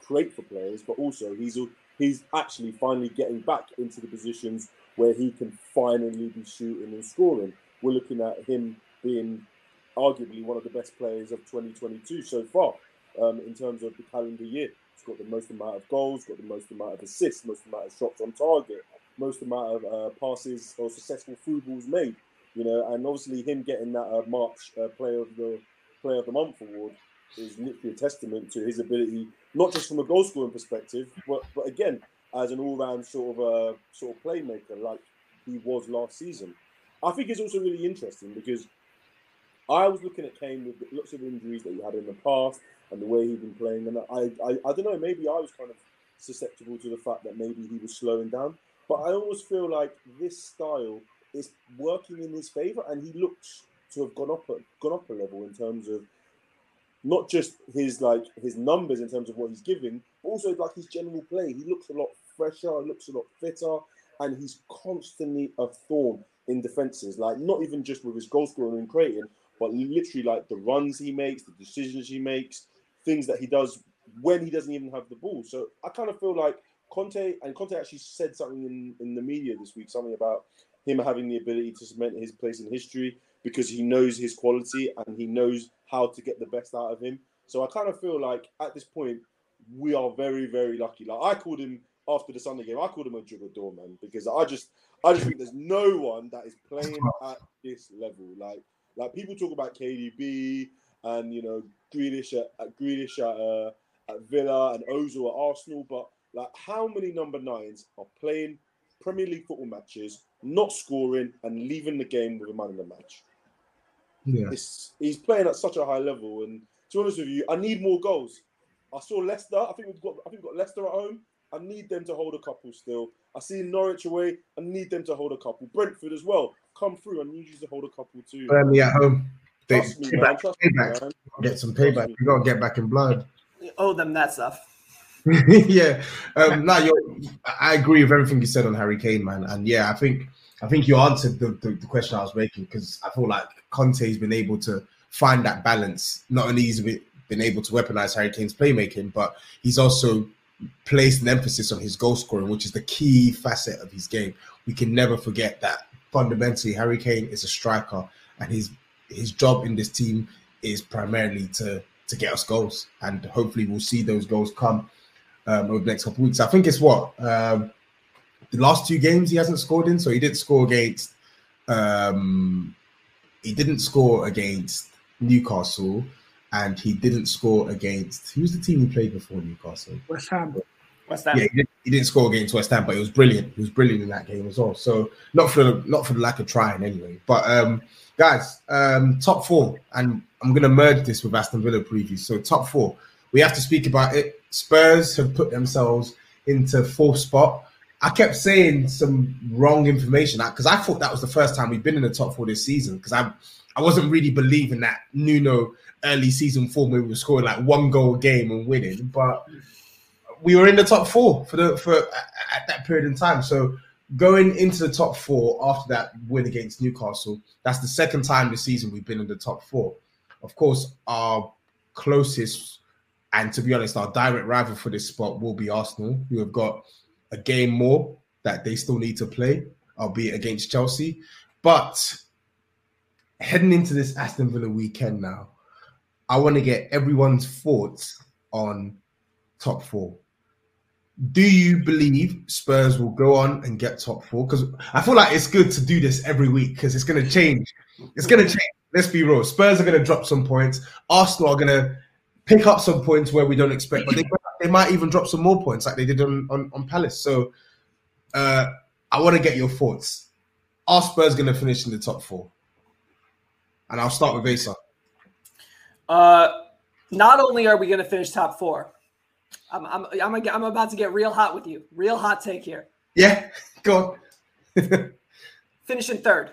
create for players, but also he's he's actually finally getting back into the positions where he can finally be shooting and scoring. We're looking at him being arguably one of the best players of twenty twenty-two so far, um, in terms of the calendar year. He's got the most amount of goals, got the most amount of assists, most amount of shots on target, most amount of uh, passes or successful through balls made. You know, and obviously him getting that uh, March uh, Player of the Player of the Month award is literally a testament to his ability, not just from a goal scoring perspective, but but again as an all round sort of uh, sort of playmaker like he was last season. I think it's also really interesting because I was looking at Kane with lots of injuries that he had in the past and the way he'd been playing, and I I, I don't know, maybe I was kind of susceptible to the fact that maybe he was slowing down, but I always feel like this style is working in his favour, and he looks to have gone up, a, gone up a level in terms of not just his like his numbers in terms of what he's giving, but also like his general play. He looks a lot fresher, looks a lot fitter, and he's constantly a thorn in defences. Like not even just with his goal scoring and creating, but literally like the runs he makes, the decisions he makes, things that he does when he doesn't even have the ball. So I kind of feel like Conte, and Conte actually said something in, in the media this week, something about him having the ability to cement his place in history because he knows his quality and he knows how to get the best out of him. So I kind of feel like at this point, we are very, very lucky. Like I called him after the Sunday game, I called him a troubadour, man, because I just I just think there's no one that is playing at this level. Like like people talk about K D B and, you know, Grealish at, at, Grealish at, uh, at Villa and Ozil at Arsenal, but like how many number nines are playing Premier League football matches, not scoring and leaving the game with a man in the match? Yeah. It's, he's playing at such a high level, and to be honest with you, I need more goals. I saw Leicester. I think we've got. I think we've got Leicester at home. I need them to hold a couple still. I see Norwich away. I need them to hold a couple. Brentford as well. Come through. I need you to hold a couple too. Burnley at home. They trust me, man. Trust me, man. Get some payback. You gotta get back in blood. You owe them that stuff. yeah, um, no, you're, I agree with everything you said on Harry Kane, man. And yeah, I think I think you answered the, the, the question I was making, because I feel like Conte's been able to find that balance. Not only he's been able to weaponize Harry Kane's playmaking, but he's also placed an emphasis on his goal scoring, which is the key facet of his game. We can never forget that fundamentally Harry Kane is a striker, and his his job in this team is primarily to to get us goals, and hopefully we'll see those goals come Um, over the next couple of weeks. I think it's what um, the last two games he hasn't scored in. So he didn't score against. Um, he didn't score against Newcastle, and he didn't score against who's the team he played before Newcastle? West Ham. West Ham. Yeah, he didn't, he didn't score against West Ham, but it was brilliant. He was brilliant in that game as well. So not for the, not for the lack of trying anyway. But um, guys, um, top four, and I'm going to merge this with Aston Villa preview. So top four. We have to speak about it. Spurs have put themselves into fourth spot. I kept saying some wrong information because I thought that was the first time we've been in the top four this season, because I I wasn't really believing that Nuno early season form where we were scoring like one goal a game and winning. But we were in the top four for the for at that period in time. So going into the top four after that win against Newcastle, that's the second time this season we've been in the top four. Of course, our closest... And to be honest, our direct rival for this spot will be Arsenal, who have got a game more that they still need to play, albeit against Chelsea. But heading into this Aston Villa weekend now, I want to get everyone's thoughts on top four. Do you believe Spurs will go on and get top four? Because I feel like it's good to do this every week because it's going to change. It's going to change. Let's be real. Spurs are going to drop some points. Arsenal are going to pick up some points where we don't expect, but they, they might even drop some more points like they did on, on, on Palace. So uh, I want to get your thoughts. Are Spurs going to finish in the top four? And I'll start with Asa. Uh, not only are we going to finish top four, I'm I'm I'm, I'm about to get real hot with you. Real hot take here. Yeah, go on. Finishing third.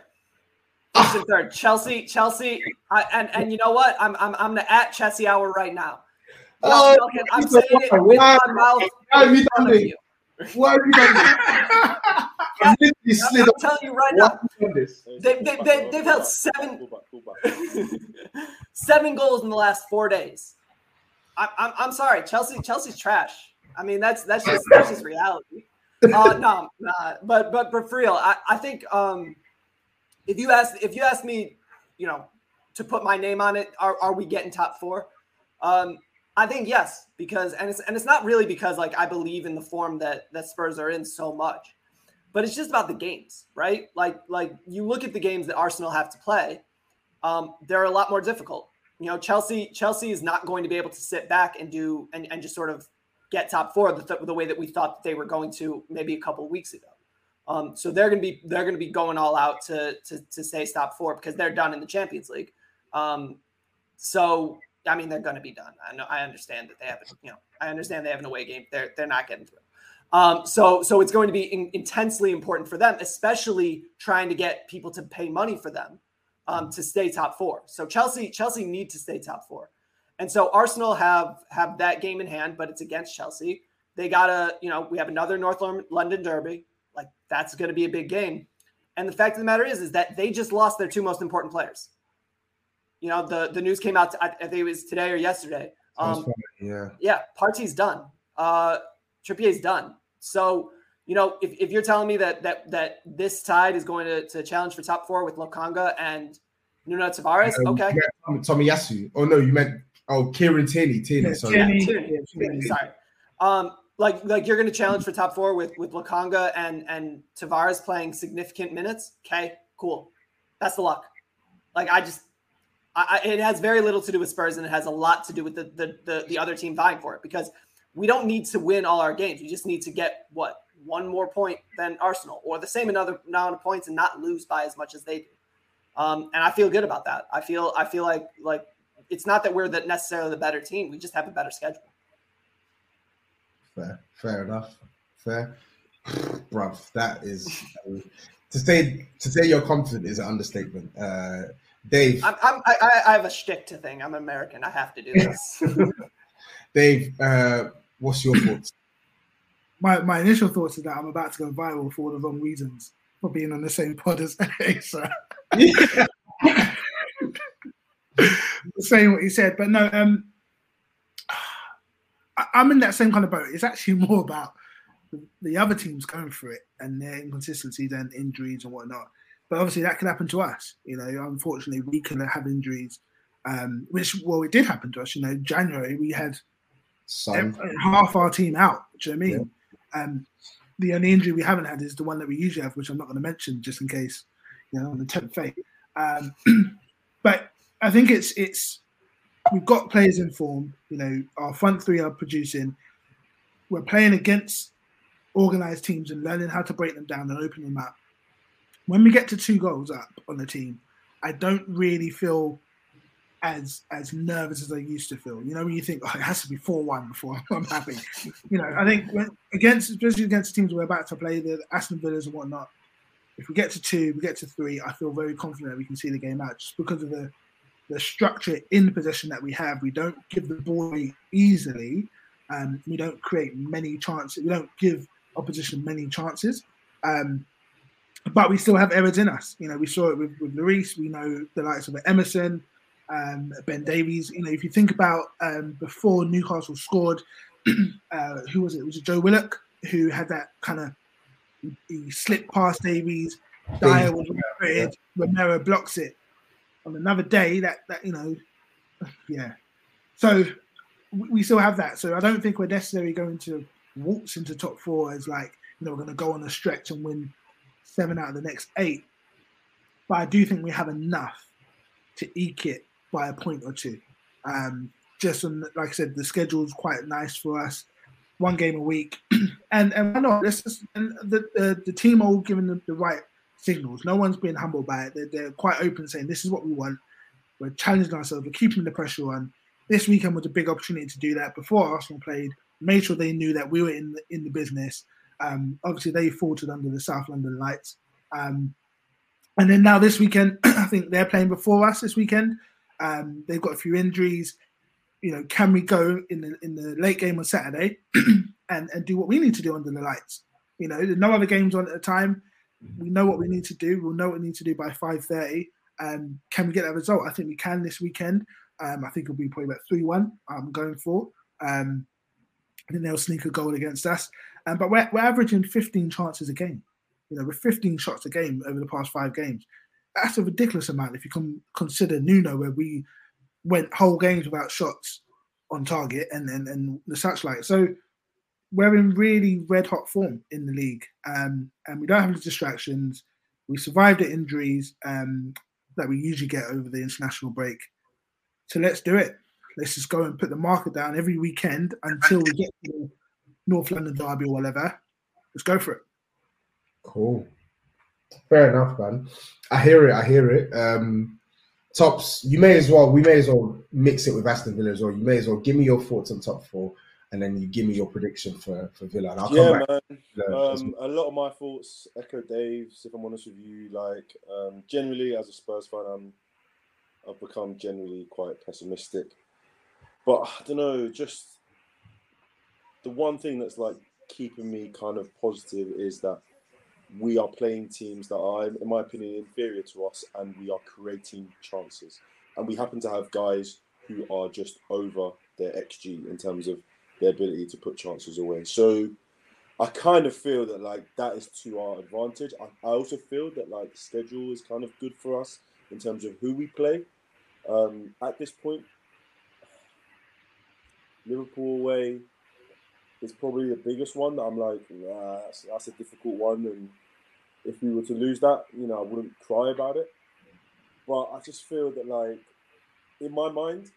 Finishing third. Chelsea, Chelsea, I, and and you know what? I'm I'm I'm the at Chelsea hour right now. Oh, I'm, I'm saying it with why, my mouth. Why have you done this? Why have you done this? I'm, I'm telling you right why now. They, they, they, they've held seven seven goals in the last four days. I'm I'm, I'm sorry, Chelsea. Chelsea's trash. I mean, that's that's just that's just reality. uh, no, nah, but but for real, I, I think um, if you ask if you ask me, you know, to put my name on it, are are we getting top four? Um, I think yes, because and it's and it's not really because like I believe in the form that that Spurs are in so much, but it's just about the games, right? Like like you look at the games that Arsenal have to play, um, they're a lot more difficult. You know, Chelsea Chelsea is not going to be able to sit back and do and, and just sort of get top four the, th- the way that we thought that they were going to maybe a couple of weeks ago. Um, so they're going to be they're going to be going all out to to to stay top four because they're done in the Champions League. Um, so. I mean, they're going to be done. I know. I understand that they have, you know, I understand they have an away game. They're they're not getting through. Um, so so it's going to be in, intensely important for them, especially trying to get people to pay money for them um, to stay top four. So Chelsea Chelsea need to stay top four, and so Arsenal have have that game in hand, but it's against Chelsea. They gotta, you know, we have another North London derby. Like that's going to be a big game, and the fact of the matter is is that they just lost their two most important players. You know, the, the news came out, I think it was today or yesterday. Um, yeah. Yeah. Partey's done. Uh, Trippier's done. So, you know, if, if you're telling me that, that, that this side is going to, to challenge for top four with Lokonga and Nuno Tavares. Um, okay. Yeah, Tommy Yasu. Oh no, you meant, oh, Kieran Tierney. Tierney, sorry. Yeah, Tierney. Tierney, Tierney, sorry. Um, like, like you're going to challenge for top four with, with Lokonga and, and Tavares playing significant minutes. Okay, cool. That's the luck. Like I just, I, it has very little to do with Spurs, and it has a lot to do with the, the the the other team vying for it because we don't need to win all our games. We just need to get, what, one more point than Arsenal or the same another amount of points and not lose by as much as they do. Um, and I feel good about that. I feel I feel like like it's not that we're the, necessarily the better team. We just have a better schedule. Fair, fair enough. Fair. Bruv, that is um, to say to say you're confident is an understatement. Uh, Dave, I'm, I'm, I, I have a shtick to thing. I'm American. I have to do this. Dave, uh, what's your thoughts? My my initial thoughts is that I'm about to go viral for all the wrong reasons for being on the same pod as Asa. Saying what he said, but no, um, I, I'm in that same kind of boat. It's actually more about the other teams going for it and their inconsistencies and injuries and whatnot. But obviously that could happen to us, you know, unfortunately we could have injuries, um, which, well, it did happen to us, you know, January we had Some. half our team out, do you know what I mean? Yeah. Um, the only injury we haven't had is the one that we usually have, which I'm not going to mention just in case, you know, on the tenth fate. Um, but I think it's, it's, we've got players in form, you know, our front three are producing, we're playing against organised teams and learning how to break them down and open them up. When we get to two goals up on the team, I don't really feel as as nervous as I used to feel. You know, when you think, oh, it has to be four one before I'm happy. You know, I think when, against, especially against teams we're about to play, the Aston Villas and whatnot, if we get to two, we get to three, I feel very confident that we can see the game out just because of the, the structure in possession that we have. We don't give the ball easily. Um, we don't create many chances. We don't give opposition many chances. Um But we still have errors in us. You know, we saw it with, with Lloris. We know the likes of Emerson, um, Ben Davies. You know, if you think about um, before Newcastle scored, uh, who was it? It was Joe Willock who had that kind of, he slipped past Davies, Dyer was rooted, Romero blocks it. On another day, that, that you know, yeah. So we still have that. So I don't think we're necessarily going to waltz into top four as like, you know, we're going to go on a stretch and win seven out of the next eight, but I do think we have enough to eke it by a point or two. Um, just on, like I said, the schedule's quite nice for us, one game a week, and and why not? Let's just, and the, the the team are all giving the, the right signals. No one's being humbled by it. They're, they're quite open, saying this is what we want. We're challenging ourselves. We're keeping the pressure on. This weekend was a big opportunity to do that. Before Arsenal played, made sure they knew that we were in the, in the business. Um, obviously, they faltered under the South London lights. Um, and then now this weekend, I think they're playing before us this weekend. Um, they've got a few injuries. You know, can we go in the, in the late game on Saturday and, and do what we need to do under the lights? You know, there's no other games on at a time. We know what we need to do. We'll know what we need to do by five thirty. Um, can we get that result? I think we can this weekend. Um, I think it'll be probably about three one I'm going for. Um, I think they'll sneak a goal against us. And but we're, we're averaging fifteen chances a game. You know, with fifteen shots a game over the past five games, that's a ridiculous amount. If you can consider Nuno, where we went whole games without shots on target and and, and such like. So we're in really red hot form in the league, um, and we don't have any distractions. We survived the injuries um, that we usually get over the international break. So let's do it. Let's just go and put the marker down every weekend until we get to the North London derby or whatever. Let's go for it. Cool. Fair enough, man. I hear it. I hear it. Um, tops, you may as well, we may as well mix it with Aston Villa as well. You may as well give me your thoughts on top four and then you give me your prediction for, for Villa. And I'll yeah, come back. Man. Um, a lot of my thoughts echo Dave's, if I'm honest with you. Like, um, generally, as a Spurs fan, I'm, I've become generally quite pessimistic. But I don't know, just the one thing that's like keeping me kind of positive is that we are playing teams that are, in my opinion, inferior to us, and we are creating chances. And we happen to have guys who are just over their X G in terms of their ability to put chances away. So I kind of feel that like that is to our advantage. I, I also feel that like the schedule is kind of good for us in terms of who we play um, at this point. Liverpool away is probably the biggest one that I'm like, nah, that's, that's a difficult one. And if we were to lose that, you know, I wouldn't cry about it. But I just feel that, like, in my mind,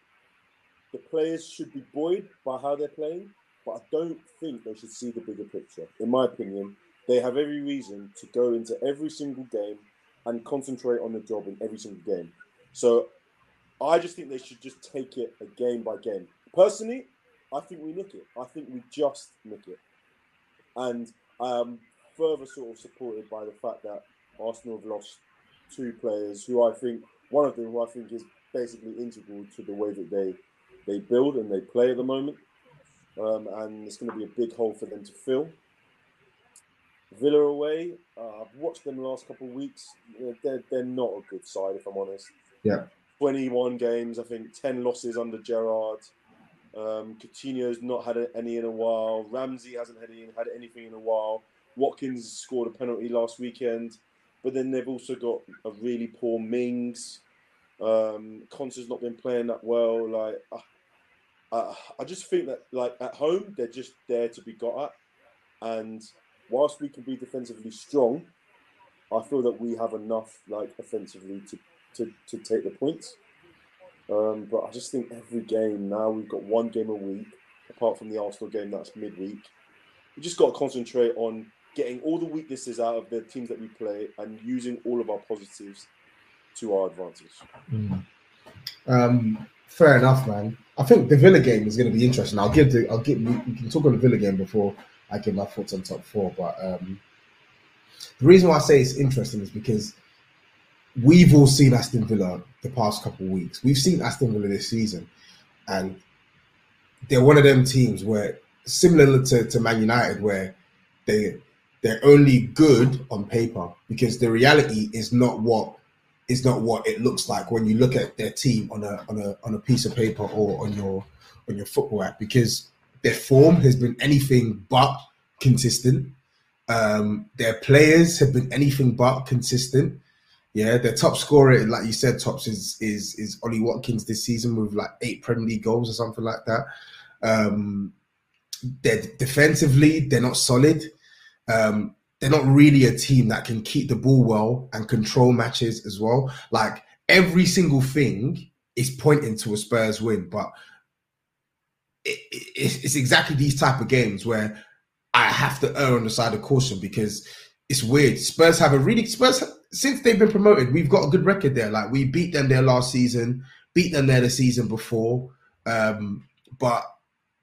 the players should be buoyed by how they're playing, but I don't think they should see the bigger picture. In my opinion, they have every reason to go into every single game and concentrate on the job in every single game. So I just think they should just take it a game by game. Personally, I think we nick it. I think we just nick it. And um, further sort of supported by the fact that Arsenal have lost two players who I think, one of them who I think is basically integral to the way that they, they build and they play at the moment. Um, and it's going to be a big hole for them to fill. Villa away, uh, I've watched them the last couple of weeks. They're, they're not a good side, if I'm honest. Yeah. twenty-one games, I think, ten losses under Gerrard. Um, Coutinho's not had any in a while. Ramsey hasn't had, any, had anything in a while. Watkins scored a penalty last weekend. But then they've also got a really poor Mings. Um, Conte's not been playing that well. Like, I, I, I just think that, like, at home, they're just there to be got at. And whilst we can be defensively strong, I feel that we have enough, like, offensively to to, to take the points. Um, but I just think every game now, we've got one game a week, apart from the Arsenal game that's midweek. We just got to concentrate on getting all the weaknesses out of the teams that we play and using all of our positives to our advantage. Mm. Um, fair enough, man. I think the Villa game is going to be interesting. I'll give the, I'll give, we, we can talk on the Villa game before I give my thoughts on top four. But um, the reason why I say it's interesting is because we've all seen Aston Villa the past couple of weeks. We've seen Aston Villa this season, and they're one of them teams where, similar to, to Man United, where they, they're only good on paper because the reality is not what is not what it looks like when you look at their team on a on a on a piece of paper or on your on your football app, because their form has been anything but consistent. Um, their players have been anything but consistent. Yeah, their top scorer, like you said, Tops, is is is Ollie Watkins this season with like eight Premier League goals or something like that. Um, they're defensively, they're not solid. Um, they're not really a team that can keep the ball well and control matches as well. Like, every single thing is pointing to a Spurs win, but it, it, it's exactly these type of games where I have to err on the side of caution because it's weird. Spurs have a really Spurs. Since they've been promoted, we've got a good record there. Like, we beat them there last season, beat them there the season before. Um, but,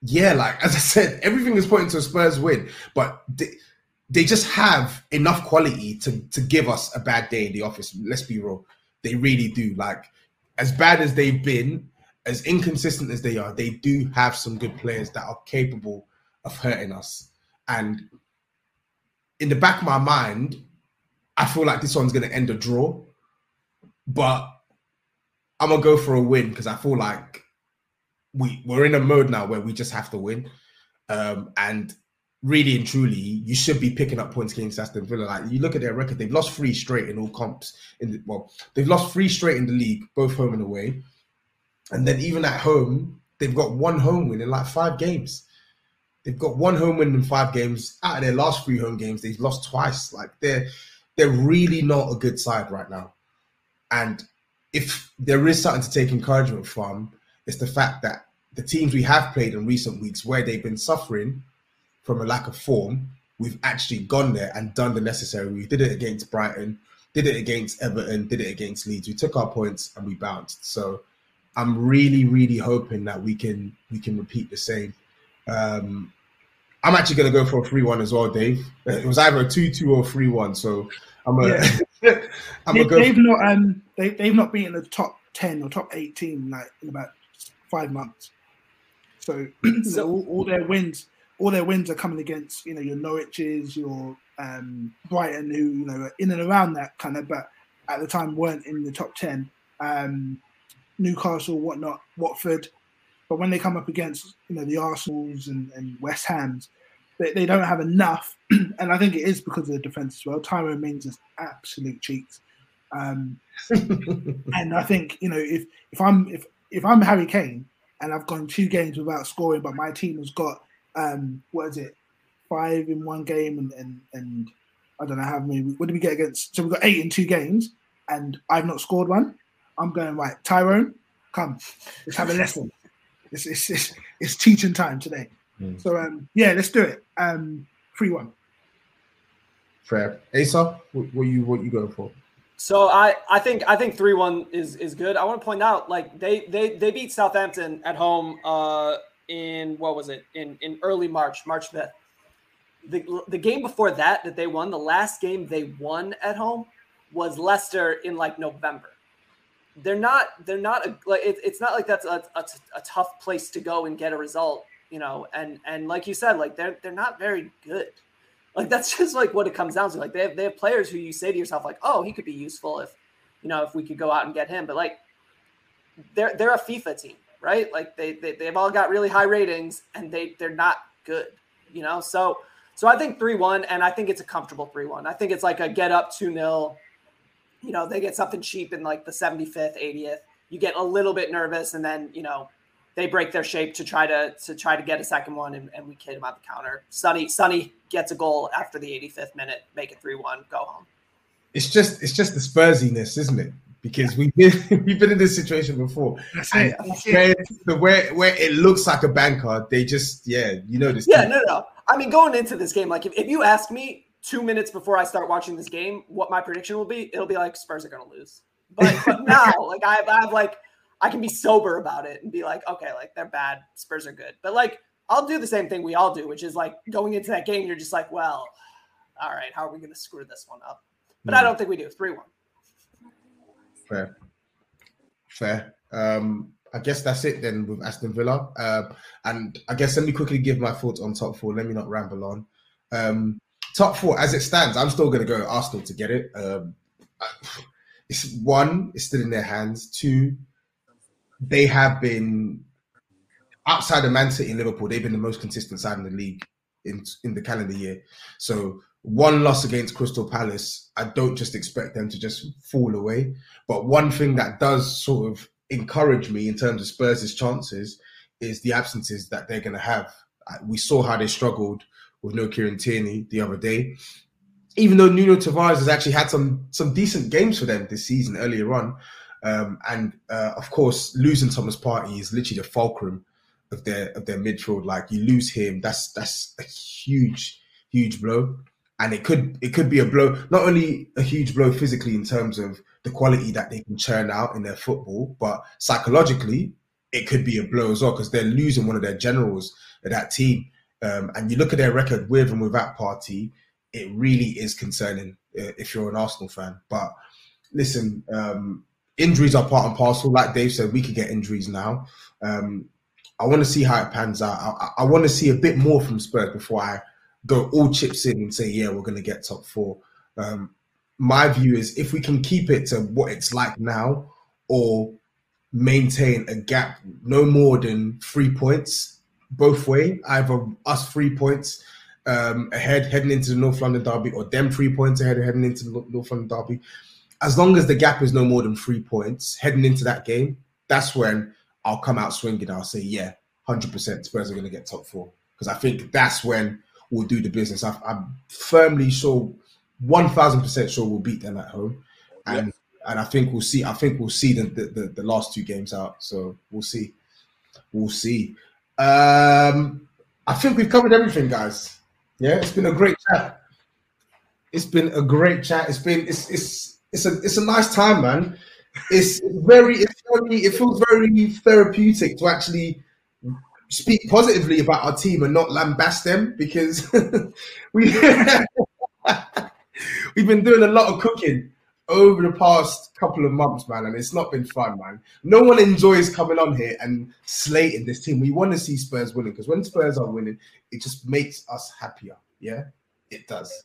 yeah, like, as I said, everything is pointing to a Spurs win. But they, they just have enough quality to, to give us a bad day in the office. Let's be real. They really do. Like, as bad as they've been, as inconsistent as they are, they do have some good players that are capable of hurting us. And in the back of my mind, I feel like this one's going to end a draw, but I'm going to go for a win because I feel like we, we're in a mode now where we just have to win. Um, and really and truly, you should be picking up points against Aston Villa. Like, you look at their record, they've lost three straight in all comps. In the, well, they've lost three straight in the league, both home and away. And then even at home, they've got one home win in like five games. They've got one home win in five games. Out of their last three home games, they've lost twice. Like, they're they're really not a good side right now. And if there is something to take encouragement from, it's the fact that the teams we have played in recent weeks where they've been suffering from a lack of form, we've actually gone there and done the necessary. We did it against Brighton, did it against Everton, did it against Leeds. We took our points and we bounced. So I'm really, really hoping that we can we can repeat the same. Um, I'm actually going to go for a three one as well, Dave. It was either a two two or three one. So I'm going yeah. to go. They've not, um, they, they've not beaten the top ten or top eight team like, in about five months. So, so all, all their wins... All their wins are coming against, you know, your Norwiches, your um, Brighton, who, you know, are in and around that kind of, but at the time weren't in the top ten. Um, Newcastle, whatnot, Watford. But when they come up against, you know, the Arsenals and, and West Hams, they, they don't have enough. And I think it is because of the defence as well. Tyrone Mings is absolute cheeks. Um, and I think, you know, if, if I'm if, if I'm Harry Kane and I've gone two games without scoring, but my team has got Um, what is it? Five in one game, and, and and I don't know how many. What did we get against? So we got eight in two games, and I've not scored one. I'm going right, Tyrone. Come, let's have a lesson. It's it's it's, it's teaching time today. Mm. So um, yeah, let's do it. Um, three one. Fair. Asa, what, what you what you going for? So I, I think I think three one is is good. I want to point out, like, they they they beat Southampton at home. Uh, in what was it in in early March March fifth, the the game before that that they won, the last game they won at home was Leicester in like November. They're not they're not a, like it, it's not like that's a, a, a tough place to go and get a result, you know, and and like you said, like they're they're not very good. Like, that's just like what it comes down to. Like, they have they have players who you say to yourself, like, oh, he could be useful if, you know, if we could go out and get him, but like they're they're a FIFA team, right? Like they, they, they've all got really high ratings and they, they're not good, you know? So, so I think three one, and I think it's a comfortable three one. I think it's like a get up two nil, you know, they get something cheap in like the seventy-fifth, eightieth, you get a little bit nervous, and then, you know, they break their shape to try to, to try to get a second one. And, and we kid them out the counter. Sonny, Sonny gets a goal after the eighty-fifth minute, make it three one, go home. It's just, it's just the Spursiness, isn't it? Because we've been, we've been in this situation before. And where, where, where it looks like a bank card, they just, yeah, you know this. Yeah, team. no, no. I mean, going into this game, like if, if you ask me two minutes before I start watching this game what my prediction will be, it'll be like Spurs are going to lose. But, but now, like I have, I have like, I can be sober about it and be like, okay, like they're bad, Spurs are good. But like, I'll do the same thing we all do, which is like going into that game, you're just like, well, all right, how are we going to screw this one up? But mm. I don't think we do. three one. Fair, fair. Um, I guess that's it then with Aston Villa. Uh, and I guess let me quickly give my thoughts on top four. Let me not ramble on. Um, top four, as it stands, I'm still going to go Arsenal to get it. Um, it's one, it's still in their hands. Two, they have been, outside of Man City and Liverpool, they've been the most consistent side in the league in in the calendar year. So one loss against Crystal Palace, I don't just expect them to just fall away. But one thing that does sort of encourage me in terms of Spurs' chances is the absences that they're going to have. We saw how they struggled with no Kieran Tierney the other day. Even though Nuno Tavares has actually had some some decent games for them this season earlier on. Um, and, uh, of course, losing Thomas Partey is literally the fulcrum of their of their midfield. Like, you lose him, that's that's a huge, huge blow. And it could it could be a blow, not only a huge blow physically in terms of the quality that they can churn out in their football, but psychologically, it could be a blow as well because they're losing one of their generals of that team. Um, and you look at their record with and without Partey, it really is concerning uh, if you're an Arsenal fan. But listen, um, injuries are part and parcel. Like Dave said, we could get injuries now. Um, I want to see how it pans out. I, I want to see a bit more from Spurs before I go all chips in and say, yeah, we're going to get top four. Um, my view is if we can keep it to what it's like now or maintain a gap no more than three points both way, either us three points um, ahead heading into the North London derby, or them three points ahead heading into the North London derby, as long as the gap is no more than three points heading into that game, that's when I'll come out swinging. I'll say, yeah, one hundred percent Spurs are going to get top four, because I think that's when we'll do the business. I, I'm firmly sure, one thousand percent sure we'll beat them at home. And yeah. And I think we'll see. I think we'll see the, the the last two games out. So we'll see. We'll see. Um, I think we've covered everything, guys. Yeah, it's been a great chat. It's been a great chat. It's been it's it's it's a it's a nice time, man. It's very it's very it feels very therapeutic to actually speak positively about our team and not lambast them, because we we've been doing a lot of cooking over the past couple of months, man, and it's not been fun, man. No one enjoys coming on here and slating this team. We want to see Spurs winning, because when Spurs are winning, it just makes us happier. Yeah, it does.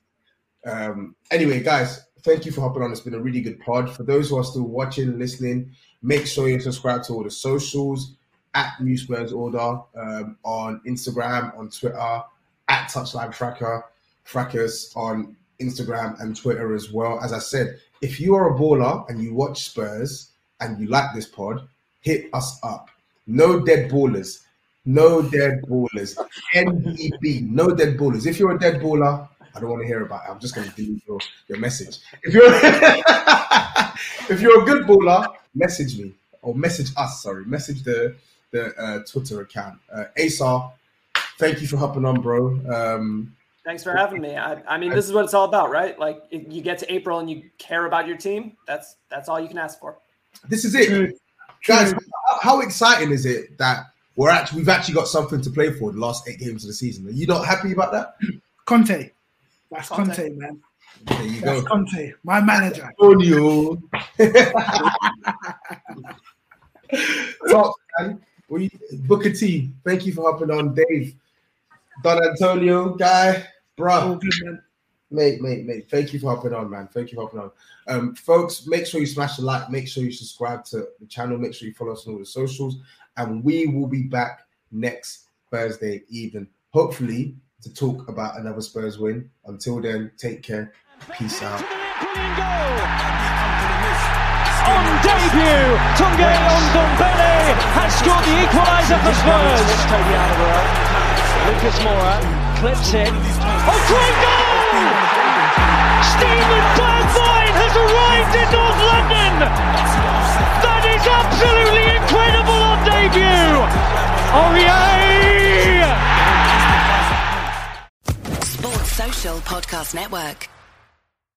Um, anyway, guys, thank you for hopping on. It's been a really good pod. For those who are still watching, listening, make sure you subscribe to all the socials at New Spurs Order, um, on Instagram, on Twitter, at Touchline Fracker, Frackers on Instagram and Twitter as well. As I said, if you are a baller and you watch Spurs and you like this pod, hit us up. No dead ballers. No dead ballers. N D B. No dead ballers. If you're a dead baller, I don't want to hear about it. I'm just going to delete your, your message. If you're if you're a good baller, message me. Or message us, sorry. Message the, the uh, Twitter account. Uh, Asar, thank you for hopping on, bro. Um, Thanks for having me. I, I mean, this is what it's all about, right? Like, you get to April and you care about your team. That's that's all you can ask for. This is it, mm-hmm. guys. How exciting is it that we're actually we've actually got something to play for the last eight games of the season? Are you not happy about that? Conte, that's Conte, Conte man. There you that's go. Conte, my manager. Antonio. Top man. We Booker T. Thank you for hopping on, Dave. Don Antonio, guy. Bro, mate, mate, mate. Thank you for hopping on, man. Thank you for hopping on. Um, folks, make sure you smash the like. Make sure you subscribe to the channel. Make sure you follow us on all the socials. And we will be back next Thursday evening, hopefully, to talk about another Spurs win. Until then, take care. Peace out. On debut, Tanguy Ndombele has scored the equaliser for Spurs. Lucas Moura clips it. Oh, great goal! Stephen Bergwijn has arrived in North London! That is absolutely incredible on debut! Oh, yay! Sports Social Podcast Network.